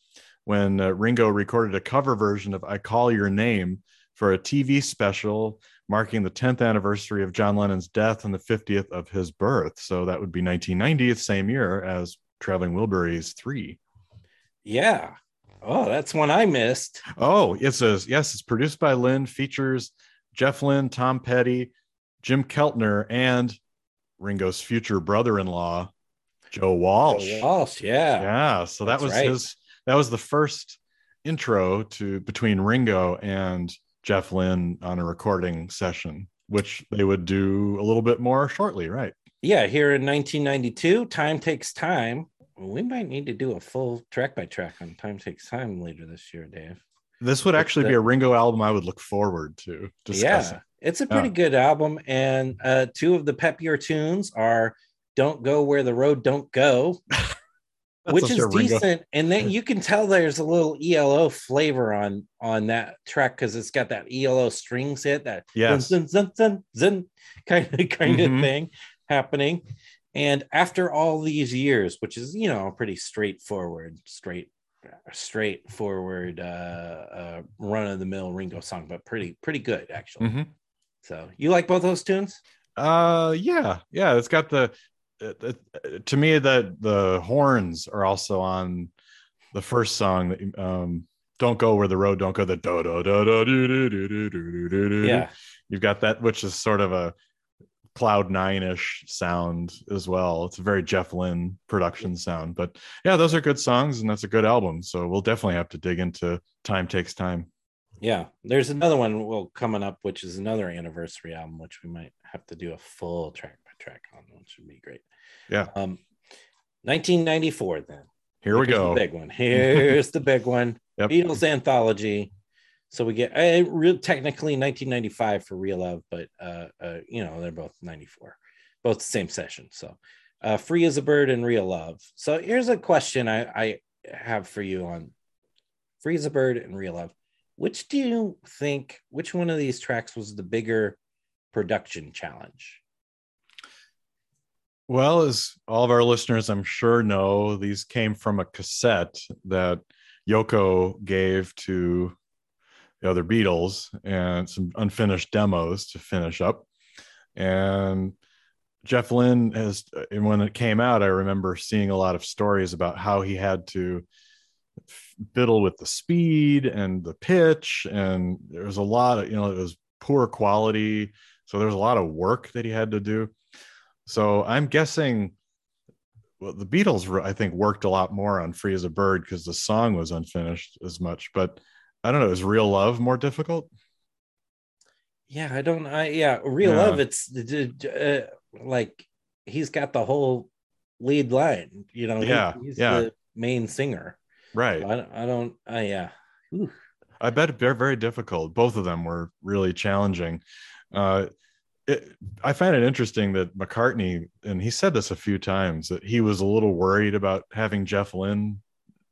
when Ringo recorded a cover version of I Call Your Name for a TV special marking the 10th anniversary of John Lennon's death and the 50th of his birth. So that would be 1990, the same year as Traveling Wilburys 3. Yeah. Oh, that's one I missed. Oh, it says, yes, it's produced by Lynne, features Jeff Lynne, Tom Petty, Jim Keltner, and Ringo's future brother-in-law, Joe Walsh. Joe Walsh, yeah. Yeah, so that was right. That was the first intro to between Ringo and Jeff Lynne on a recording session, which they would do a little bit more shortly, right? Yeah, here in 1992, Time Takes Time. We might need to do a full track-by-track on Time Takes Time later this year, Dave. This would actually be a Ringo album I would look forward to discussing. Yeah, it's a pretty good album, and two of the peppier tunes are Don't Go Where the Road Don't Go, which is decent, Ringo. And then you can tell there's a little ELO flavor on that track because it's got that ELO strings hit, that zun, zun, zun, zun, kind of thing happening. And after all these years, which is, you know, a pretty straightforward run-of-the-mill Ringo song, but pretty good actually. Mm-hmm. So you like both those tunes? Yeah. It's got to me that the horns are also on the first song. That, Don't Go Where the Road Don't Go. The do do do do do do do do do do. Yeah, you've got that, which is sort of a Cloud Nine-ish sound as well. It's a very Jeff Lynne production sound, but yeah, those are good songs, and that's a good album. So we'll definitely have to dig into Time Takes Time. Yeah, there's another one coming up, which is another anniversary album, which we might have to do a full track-by-track on, which would be great. Yeah. 1994 then. Here we go. Here's the big one. Yep. Beatles Anthology. So we get technically 1995 for Real Love, but you know, they're both 94, both the same session. So Free as a Bird and Real Love. So here's a question I have for you on Free as a Bird and Real Love. Which do you think, which one of these tracks was the bigger production challenge? Well, as all of our listeners, I'm sure know, these came from a cassette that Yoko gave to the other Beatles and some unfinished demos to finish up. And Jeff Lynne and when it came out, I remember seeing a lot of stories about how he had to fiddle with the speed and the pitch. And there was a lot of, you know, it was poor quality. So there's a lot of work that he had to do. So I'm guessing, well, the Beatles, I think, worked a lot more on Free as a Bird because the song was unfinished as much, but I don't know. Is Real Love more difficult? Yeah, I don't. Love. It's like he's got the whole lead line. You know. Yeah. He's the main singer. Right. So Ooh. I bet they're very difficult. Both of them were really challenging. I find it interesting that McCartney, and he said this a few times, that he was a little worried about having Jeff Lynne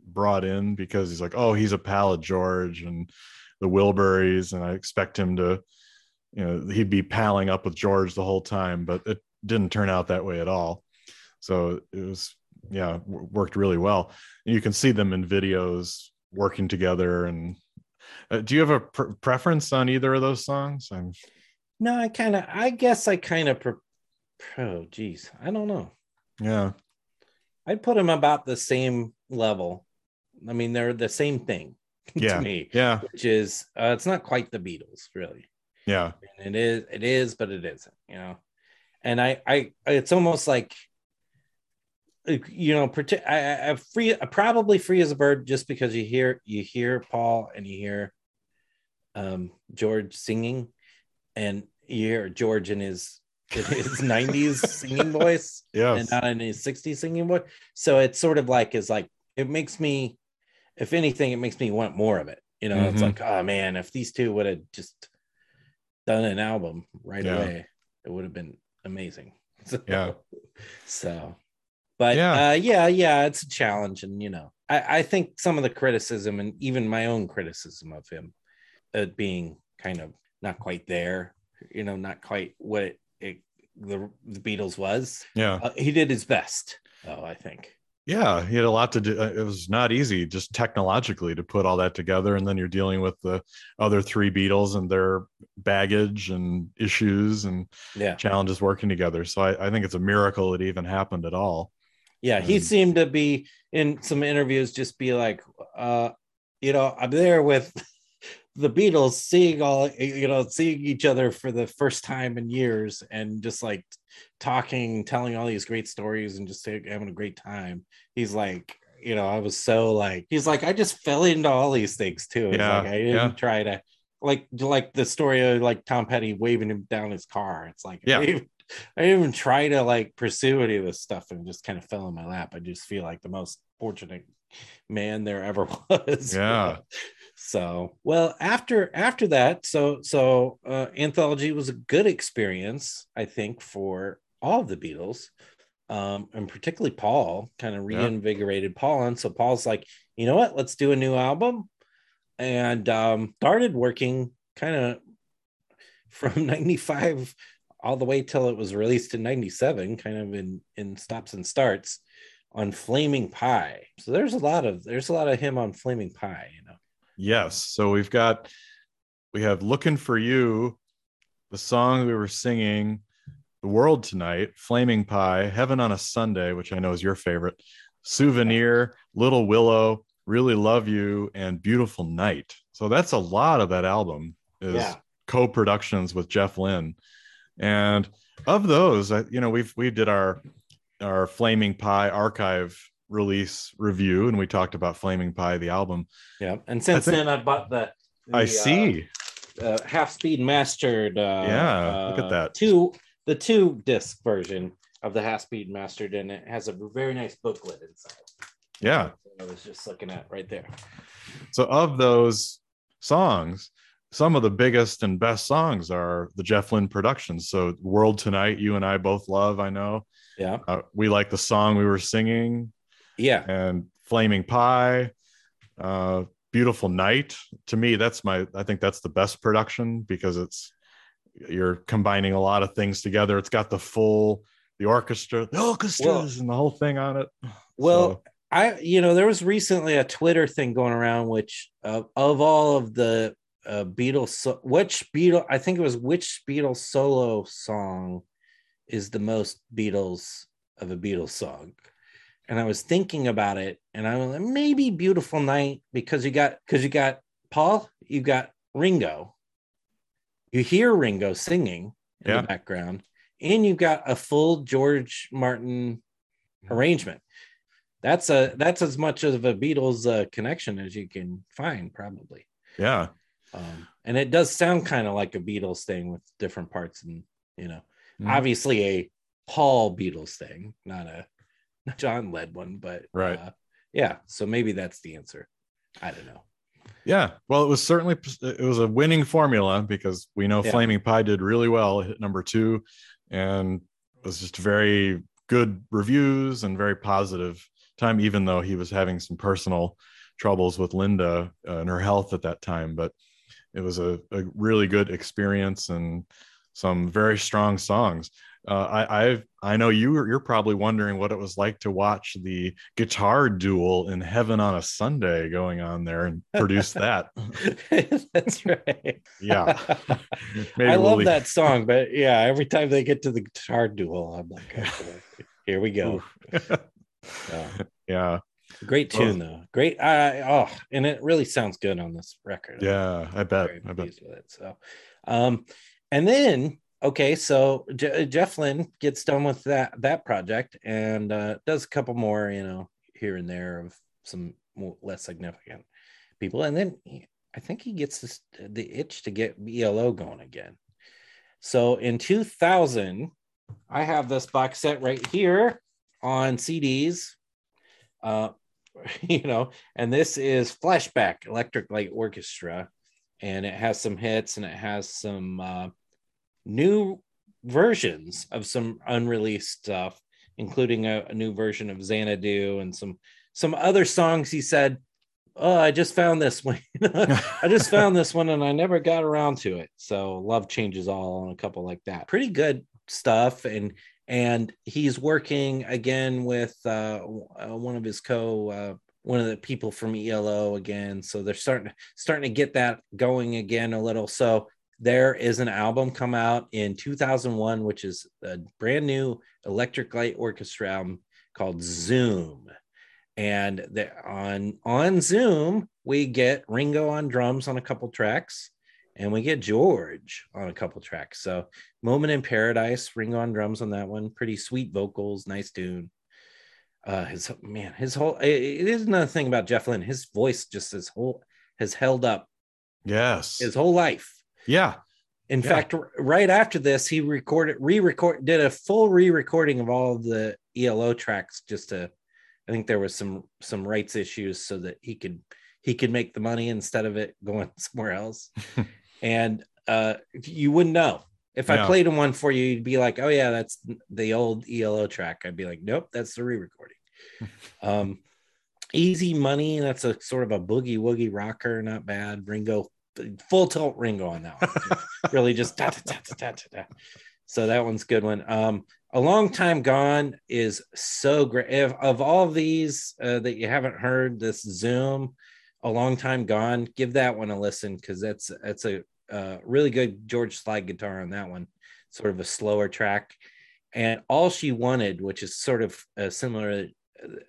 brought in because he's like, oh, he's a pal of George and the Wilburys, and I expect him to, you know, he'd be palling up with George the whole time, but it didn't turn out that way at all. So it was, worked really well. And you can see them in videos working together. And do you have a preference on either of those songs? I don't know. Yeah. I'd put them about the same level. I mean, they're the same thing to me. Yeah, which is it's not quite the Beatles, really. Yeah, and it is, but it isn't. You know, and I it's almost like, you know, probably Free as a Bird, just because you hear Paul and you hear George singing, and you hear George in his 90s singing voice, and not in his 60s singing voice. So it's sort of like it makes me, if anything, it makes me want more of it. You know, it's like, oh man, if these two would have just done an album away, it would have been amazing. It's a challenge. And, you know, I think some of the criticism, and even my own criticism of him being kind of not quite there, you know, not quite what it the Beatles was. Yeah, he did his best, though, I think. Yeah, he had a lot to do. It was not easy just technologically to put all that together. And then you're dealing with the other three Beatles and their baggage and issues and challenges working together. So I think it's a miracle it even happened at all. Yeah, he seemed to be in some interviews, just be like, I'm there with the Beatles seeing each other for the first time in years and just like talking, telling all these great stories and just having a great time. He's like, I was so like, he's like, I just fell into all these things too. Yeah, like, I didn't try to like the story of like Tom Petty waving him down his car. It's like, I didn't even try to like pursue any of this stuff, and just kind of fell in my lap. I just feel like the most fortunate man there ever was. Yeah. So, well, after that, so Anthology was a good experience, I think, for all of the Beatles, and particularly Paul. Kind of reinvigorated Paul, and so Paul's like, you know what, let's do a new album, and started working kind of from 95 all the way till it was released in 97, kind of in stops and starts on Flaming Pie. So there's a lot of him on Flaming Pie, Yes. So we have Looking for You, the song we were singing, The World Tonight, Flaming Pie, Heaven on a Sunday, which I know is your favorite, Souvenir, Little Willow, Really Love You, and Beautiful Night. So that's a lot of that album is co-productions with Jeff Lynne. And of those, we did our Flaming Pie archive release review, and we talked about Flaming Pie, the album. Yeah, and since then I bought the Half Speed Mastered. Look at that. The two disc version of the Half Speed Mastered, and it has a very nice booklet inside. Yeah, I was just looking at right there. So of those songs, some of the biggest and best songs are the Jeff Lynne productions. So World Tonight, you and I both love. I know. Yeah, we like the song we were singing. Yeah, and Flaming Pie, Beautiful Night. To me, I think that's the best production, because you're combining a lot of things together. It's got the orchestra, the orchestras, and the whole thing on it. Well, so. There was recently a Twitter thing going around, which of all of the Beatles, I think it was, which Beatles solo song is the most Beatles of a Beatles song? And I was thinking about it, and I was like, maybe Beautiful Night, because you got Paul, you got Ringo. You hear Ringo singing in the background, and you've got a full George Martin arrangement. That's as much of a Beatles connection as you can find, probably. Yeah. And it does sound kind of like a Beatles thing with different parts, and obviously a Paul Beatles thing, not a John led one, but right. So maybe that's the answer. I don't know. Yeah. Well, it was a winning formula, because we know Flaming Pie did really well. It hit number 2, and it was just very good reviews and very positive time, even though he was having some personal troubles with Linda and her health at that time. But it was a really good experience and some very strong songs. I know you're probably wondering what it was like to watch the guitar duel in Heaven on a Sunday going on there and produce that. That's right. Yeah. I love that song, but every time they get to the guitar duel, I'm like, okay, here we go. Yeah. Great tune though. Great. And it really sounds good on this record. Yeah, I bet. I'm pleased with it. So, and then. Okay, so Jeff Lynne gets done with that project, and does a couple more, here and there, of some less significant people. And then I think he gets the itch to get ELO going again. So in 2000, I have this box set right here on CDs, and this is Flashback, Electric Light Orchestra. And it has some hits, and it has some... new versions of some unreleased stuff, including a new version of Xanadu and some other songs. He said, "Oh, I just found this one. I just found this one, and I never got around to it." So Love Changes All and a couple like that. Pretty good stuff, and he's working again with one of his one of the people from ELO again. So they're starting to get that going again a little. So there is an album come out in 2001, which is a brand new Electric Light Orchestra album called Zoom. And on Zoom, we get Ringo on drums on a couple tracks, and we get George on a couple tracks. So Moment in Paradise, Ringo on drums on that one. Pretty sweet vocals, nice tune. It is another thing about Jeff Lynne. His voice has held up. Yes. His whole life. Yeah. In fact, right after this, he did a full re-recording of all of the ELO tracks just to, I think there was some rights issues so that he could make the money instead of it going somewhere else. And you wouldn't know. If I played one for you, you'd be like, oh yeah, that's the old ELO track. I'd be like, nope, that's the re-recording. Easy Money, that's a sort of a boogie woogie rocker, not bad. Ringo, full tilt Ringo on that one. Really just da, da, da, da, da, da. So that one's a good one. A Long Time Gone is so great. Of all of these that you haven't heard, this Zoom, A Long Time Gone, give that one a listen, because that's a really good George slide guitar on that one, sort of a slower track. And All She Wanted, which is sort of similar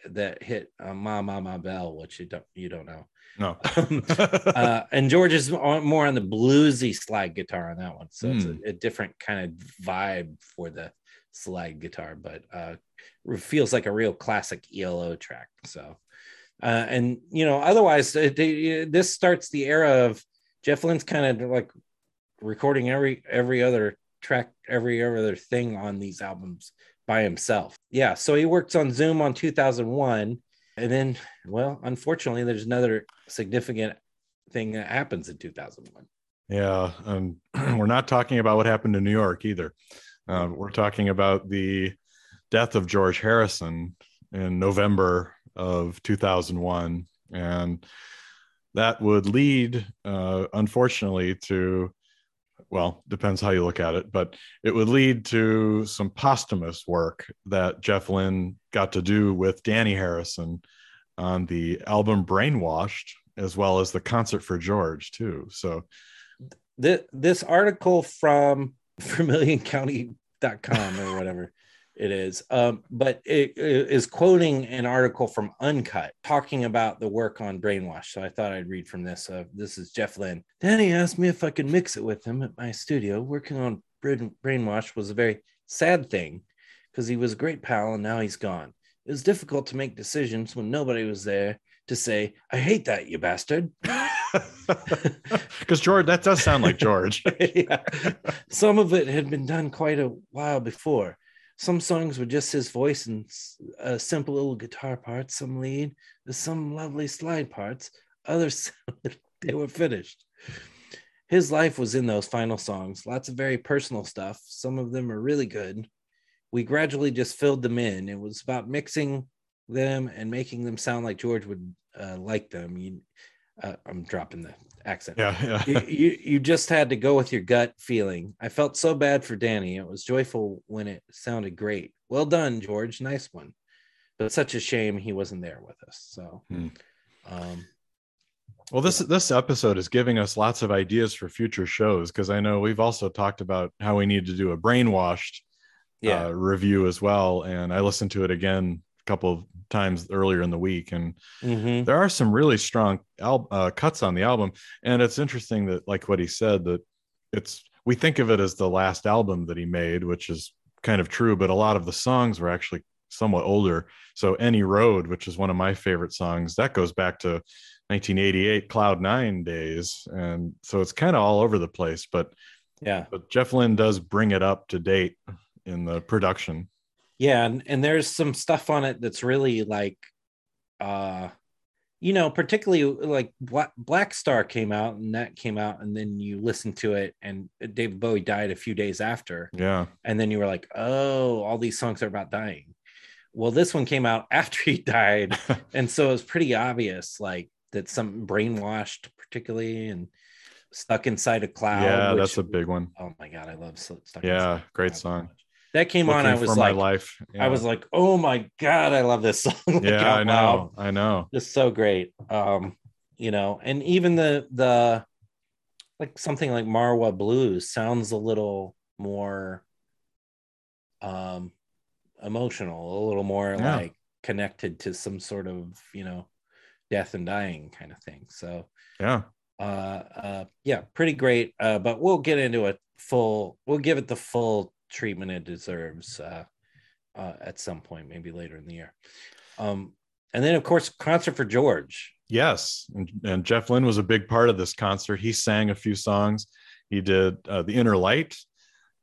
that hit Ma Ma Ma Bell, which you don't know. No. And George is more on the bluesy slide guitar on that one, so it's a different kind of vibe for the slide guitar, but feels like a real classic ELO track. So and otherwise this starts the era of Jeff Lynne's kind of like recording every other track, every other thing on these albums by himself. Yeah, so he works on Zoom on 2001, and then, well, unfortunately, there's another significant thing that happens in 2001. Yeah, and we're not talking about what happened in New York either. We're talking about the death of George Harrison in November of 2001, and that would lead, unfortunately, to, well, depends how you look at it, but it would lead to some posthumous work that Jeff Lynne got to do with Danny Harrison on the album Brainwashed, as well as the Concert for George, too. So this article from vermilioncounty.com or whatever it is, but it is quoting an article from Uncut talking about the work on Brainwash. So I thought I'd read from this. This is Jeff Lynne. Then he asked me if I could mix it with him at my studio. Working on Brainwash was a very sad thing because he was a great pal and now he's gone. It was difficult to make decisions when nobody was there to say, I hate that, you bastard. Because George, that does sound like George. Yeah. Some of it had been done quite a while before. Some songs were just his voice and simple little guitar parts, some lead, some lovely slide parts. Others sounded they were finished. His life was in those final songs. Lots of very personal stuff. Some of them are really good. We gradually just filled them in. It was about mixing them and making them sound like George would like them. I'm dropping the accent. Yeah. You just had to go with your gut feeling. I felt so bad for Danny. It was joyful when it sounded great. Well done, George. Nice one. But such a shame he wasn't there with us. So, well, this episode is giving us lots of ideas for future shows, because I know we've also talked about how we need to do a Brainwashed review as well. And I listened to it again couple of times earlier in the week, and there are some really strong cuts on the album. And it's interesting that, like what he said, that we think of it as the last album that he made, which is kind of true, but a lot of the songs were actually somewhat older. So Any Road, which is one of my favorite songs, that goes back to 1988 Cloud Nine days, and so it's kind of all over the place, but Jeff Lynne does bring it up to date in the production. Yeah, and there's some stuff on it that's really like, particularly like Black Star came out, and that came out, and then you listen to it, and David Bowie died a few days after. Yeah. And then you were like, oh, all these songs are about dying. Well, this one came out after he died. And so it was pretty obvious, like, that something Brainwashed particularly, and Stuck Inside a Cloud. Yeah, that's a big one. Oh my God, I love Stuck Inside a Cloud. Great song. So that came on, I was for like, my life. Yeah. I was like, oh my God, I love this song. Like, yeah, I know. Wow. I know. It's so great. You know, and even the like something like Marwa Blues sounds a little more emotional, a little more like connected to some sort of, you know, death and dying kind of thing. So yeah. Yeah, pretty great. But we'll get into it full. We'll give it the full treatment it deserves at some point, maybe later in the year. And then, of course, Concert for George. Yes. And Jeff Lynne was a big part of this concert. He sang a few songs. He did The Inner Light.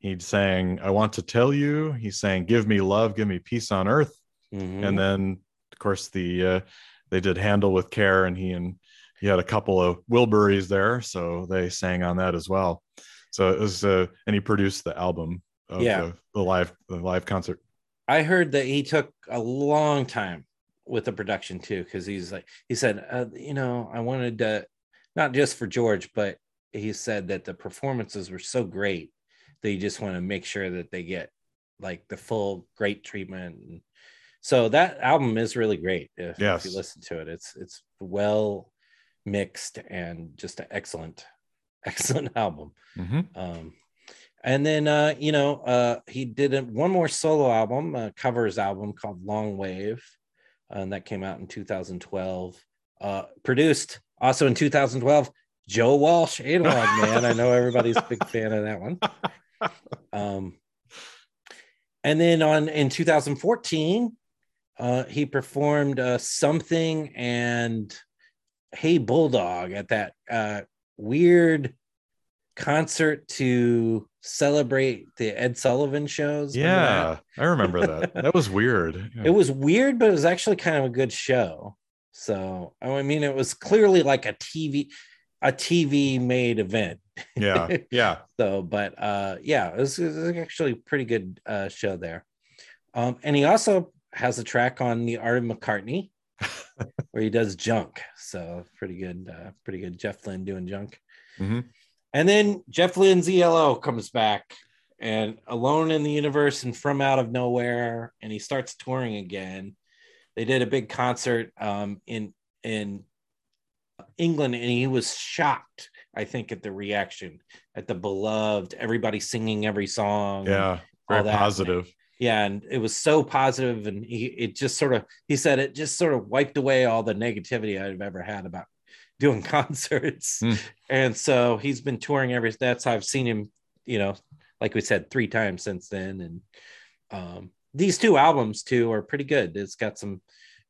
He sang I Want to Tell You. He sang Give Me Love, Give Me Peace on Earth. Mm-hmm. And then, of course, they did Handle with Care, and he had a couple of Wilburys there, so they sang on that as well. So it was, and he produced the album of the live concert. I heard that he took a long time with the production too, because he's like, he said, you know, I wanted to, not just for George, but he said that the performances were so great that you just want to make sure that they get like the full great treatment. And so that album is really great. If you listen to it, it's well mixed and just an excellent album. Mm-hmm. And then you know, he did one more solo album, a covers album called Long Wave, and that came out in 2012, produced also in 2012, Joe Walsh Analog Man. I know everybody's a big fan of that one. And then in 2014 he performed Something and Hey Bulldog at that weird concert to celebrate the Ed Sullivan shows. Yeah, I remember that. That was weird. Yeah. It was weird, but it was actually kind of a good show. So, I mean, it was clearly like a TV made event. Yeah, yeah. So, but yeah, it was actually a pretty good show there. And he also has a track on The Art of McCartney, where he does Junk. So pretty good Jeff Lynne doing Junk. Mm-hmm. And then Jeff Lynne's ELO comes back, and Alone in the Universe and From Out of Nowhere, and he starts touring again. They did a big concert in England, and he was shocked, I think, at the reaction, at the beloved, everybody singing every song. Yeah, very positive. Yeah, and it was so positive, and he said it just sort of wiped away all the negativity I've ever had about doing concerts. Mm. And so he's been touring that's how I've seen him, you know, like we said, 3 times since then. And these 2 albums too are pretty good. It's got some,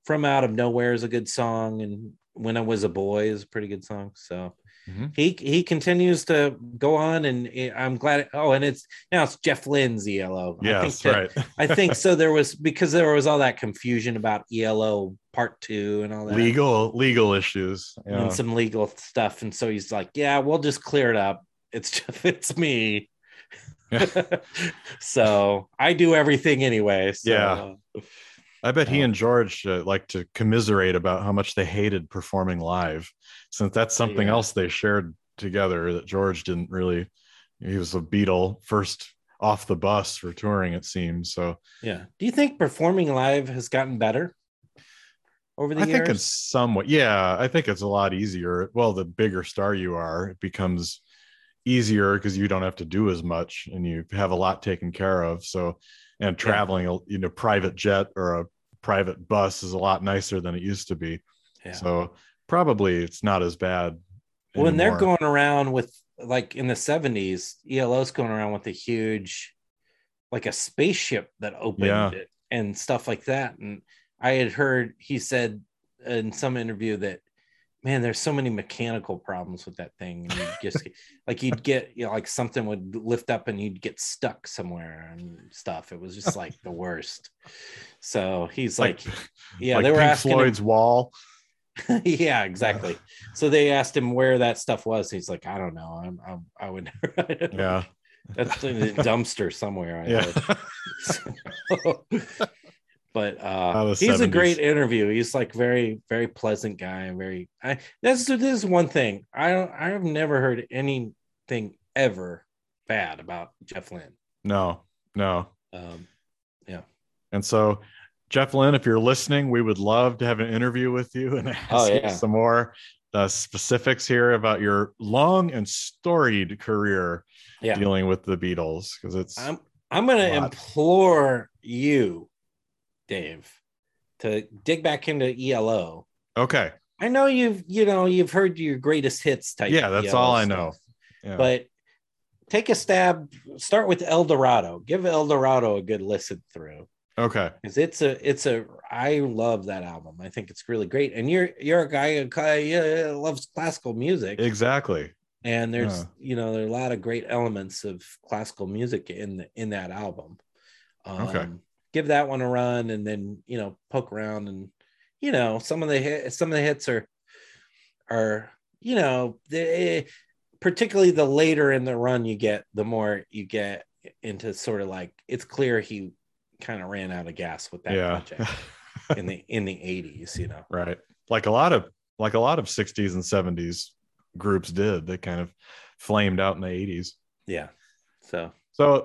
From Out of Nowhere is a good song, and When I Was a Boy is a pretty good song. So mm-hmm. He continues to go on, and I'm glad. Oh, and it's Jeff Lynne's ELO. Yes, right. I think so. There was all that confusion about ELO Part 2 and all that legal issues, yeah, and some legal stuff. And so he's like, "Yeah, we'll just clear it up. It's me." So I do everything anyway. So. Yeah. I bet he and George like to commiserate about how much they hated performing live, since that's something else they shared together, that George didn't really, he was a Beatle first off the bus for touring, it seems. So yeah. Do you think performing live has gotten better over the years? I think in some way. Yeah. I think it's a lot easier. Well, the bigger star you are, it becomes easier because you don't have to do as much, and you have a lot taken care of. So, and traveling, you know, private jet or a private bus is a lot nicer than it used to be. Yeah. So probably it's not as bad. Well, and they're going around with, like in the 70s, ELO's going around with a huge, like a spaceship that opened it and stuff like that. And I had heard, he said in some interview that, man, there's so many mechanical problems with that thing. And you'd just like, you'd get, you know, like something would lift up and you'd get stuck somewhere and stuff. It was just like the worst. So he's like yeah, like they were Pink asking Floyd's him, wall. Yeah, exactly. So they asked him where that stuff was. He's like, I don't know. I would. Yeah, that's in a dumpster somewhere. But he's 70s. A great interview. He's like very, very pleasant guy. This is one thing. I've never heard anything ever bad about Jeff Lynne. No, Yeah. And so, Jeff Lynne, if you're listening, we would love to have an interview with you and ask you some more specifics here about your long and storied career dealing with the Beatles, because it's I'm going to implore you, Dave, to dig back into ELO. Okay. I know you've heard your greatest hits type. Yeah, that's ELO all stuff. I know. Yeah. But take a stab. Start with El Dorado. Give El Dorado a good listen through. Okay, because it's a I love that album. I think it's really great. And you're a guy who loves classical music. Exactly. And there's there are a lot of great elements of classical music in that album. Okay, give that one a run, and then poke around, and some of the hits are particularly the later in the run you get, the more you get into sort of like it's clear he kind of ran out of gas with that project in the 80s, right, like a lot of 60s and 70s groups did. They kind of flamed out in the 80s. So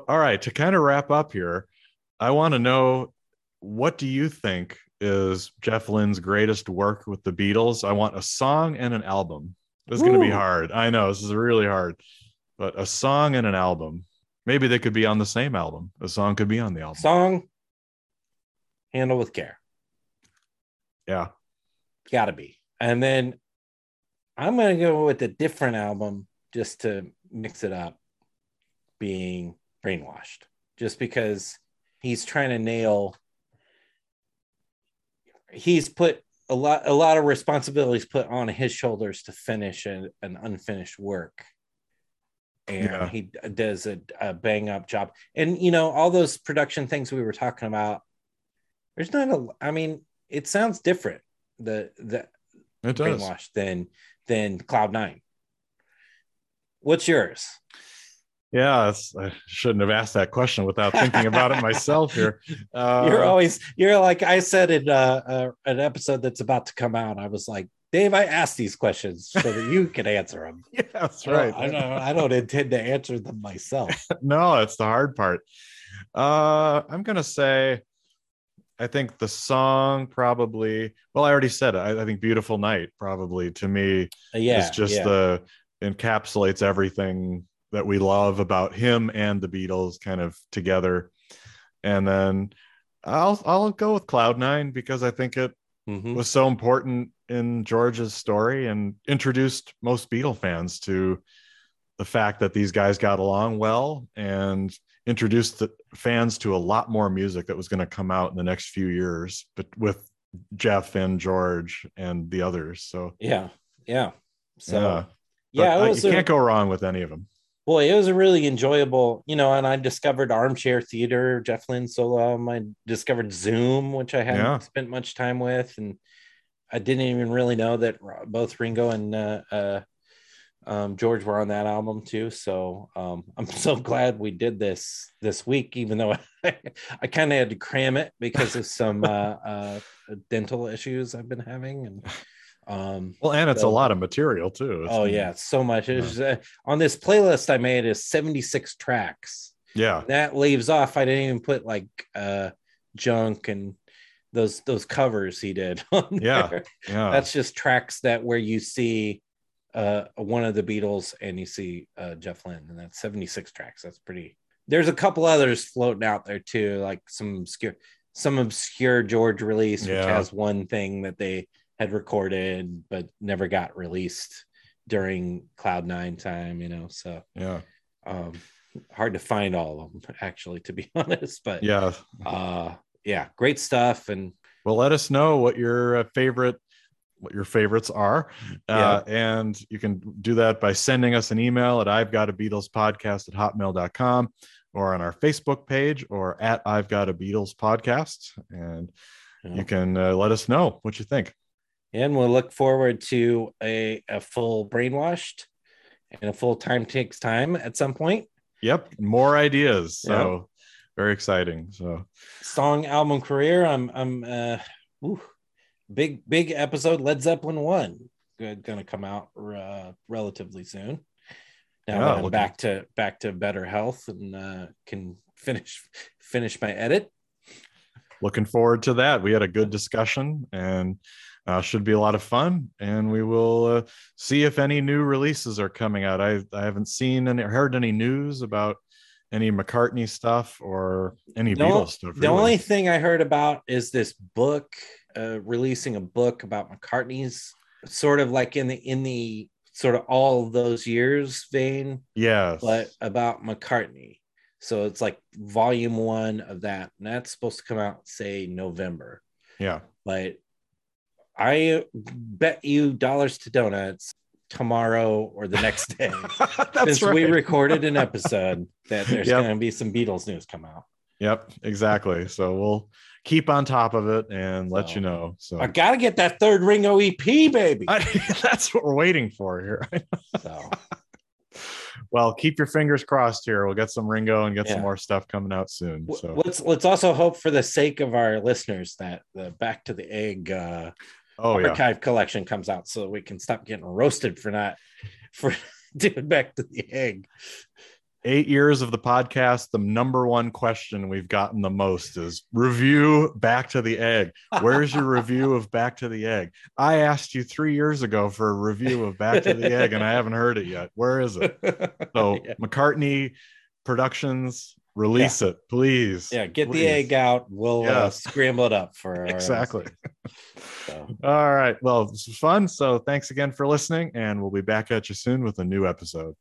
all right, to kind of wrap up here, I want to know, what do you think is Jeff Lynne's greatest work with the Beatles? I want a song and an album. This is going to be hard. I know this is really hard, but a song and an album. Maybe they could be on the same album. A song could be on the album. Song, Handle with Care. Yeah. Gotta be. And then I'm going to go with a different album just to mix it up, being Brainwashed. Just because he's trying to nail... He's put a lot of responsibilities put on his shoulders to finish an unfinished work. And he does a bang up job. And, all those production things we were talking about, there's not it sounds different. The Brainwashed than Cloud Nine. What's yours? Yeah. I shouldn't have asked that question without thinking about it myself here. You're like I said in an episode that's about to come out. I was like, Dave, I asked these questions so that you can answer them. Yeah, that's right. I don't intend to answer them myself. No, it's the hard part. I'm going to say, I think the song probably, well, I already said it. I think Beautiful Night probably to me is just the encapsulates everything that we love about him and the Beatles kind of together. And then I'll go with Cloud Nine because I think it was so important in George's story and introduced most Beatle fans to the fact that these guys got along well, and introduced the fans to a lot more music that was going to come out in the next few years, but with Jeff and George and the others. So you can't go wrong with any of them. Boy, it was a really enjoyable, and I discovered Armchair Theater, Jeff Lynne solo album. I discovered Zoom, which I hadn't spent much time with, and I didn't even really know that both Ringo and George were on that album too. So I'm so glad we did this week, even though I kind of had to cram it because of some dental issues I've been having. And and it's a lot of material too. So much. It's on this playlist I made is 76 tracks. Yeah, that leaves off. I didn't even put like junk and those covers he did on there. That's just tracks that where you see one of the Beatles and you see Jeff Lynne, and that's 76 tracks. That's pretty. There's a couple others floating out there too, like some obscure George release, which has one thing that they had recorded but never got released during Cloud Nine time, so hard to find all of them, actually, to be honest, but great stuff. And well, let us know what your favorites are, and you can do that by sending us an email at I'veGotABeatlesPodcast@hotmail.com, or on our Facebook page, or at I've Got a Beatles Podcast, and you can let us know what you think. And we'll look forward to a full Brainwashed and a full Time Takes Time at some point. Yep, more ideas. So very exciting. So song, album, career. I'm big episode. Led Zeppelin 1 going to come out relatively soon. Now I'm back to better health and can finish my edit. Looking forward to that. We had a good discussion and should be a lot of fun. And we will see if any new releases are coming out. I haven't seen and heard any news about any McCartney stuff or any Beatles stuff. Really. The only thing I heard about is this book, releasing a book about McCartney's sort of like in the sort of all those years vein. Yes. But about McCartney. So it's like volume 1 of that, and that's supposed to come out, say, November. Yeah. But I bet you dollars to donuts tomorrow or the next day, since right. we recorded an episode, that there's going to be some Beatles news come out. Yep, exactly. So we'll keep on top of it and let you know. So I got to get that third Ringo EP, baby. That's what we're waiting for here. So. Well, keep your fingers crossed here. We'll get some Ringo and get some more stuff coming out soon. So let's also hope, for the sake of our listeners, that the Back to the Egg archive collection comes out, so we can stop getting roasted for doing Back to the Egg. 8 years of the podcast, the #1 question we've gotten the most is review Back to the Egg. Where's your review of Back to the Egg? I asked you 3 years ago for a review of Back to the Egg, and I haven't heard it yet. Where is it? So McCartney Productions, release it, please. Yeah, get the egg out. We'll scramble it up for exactly. So. All right. Well, this was fun. So thanks again for listening, and we'll be back at you soon with a new episode.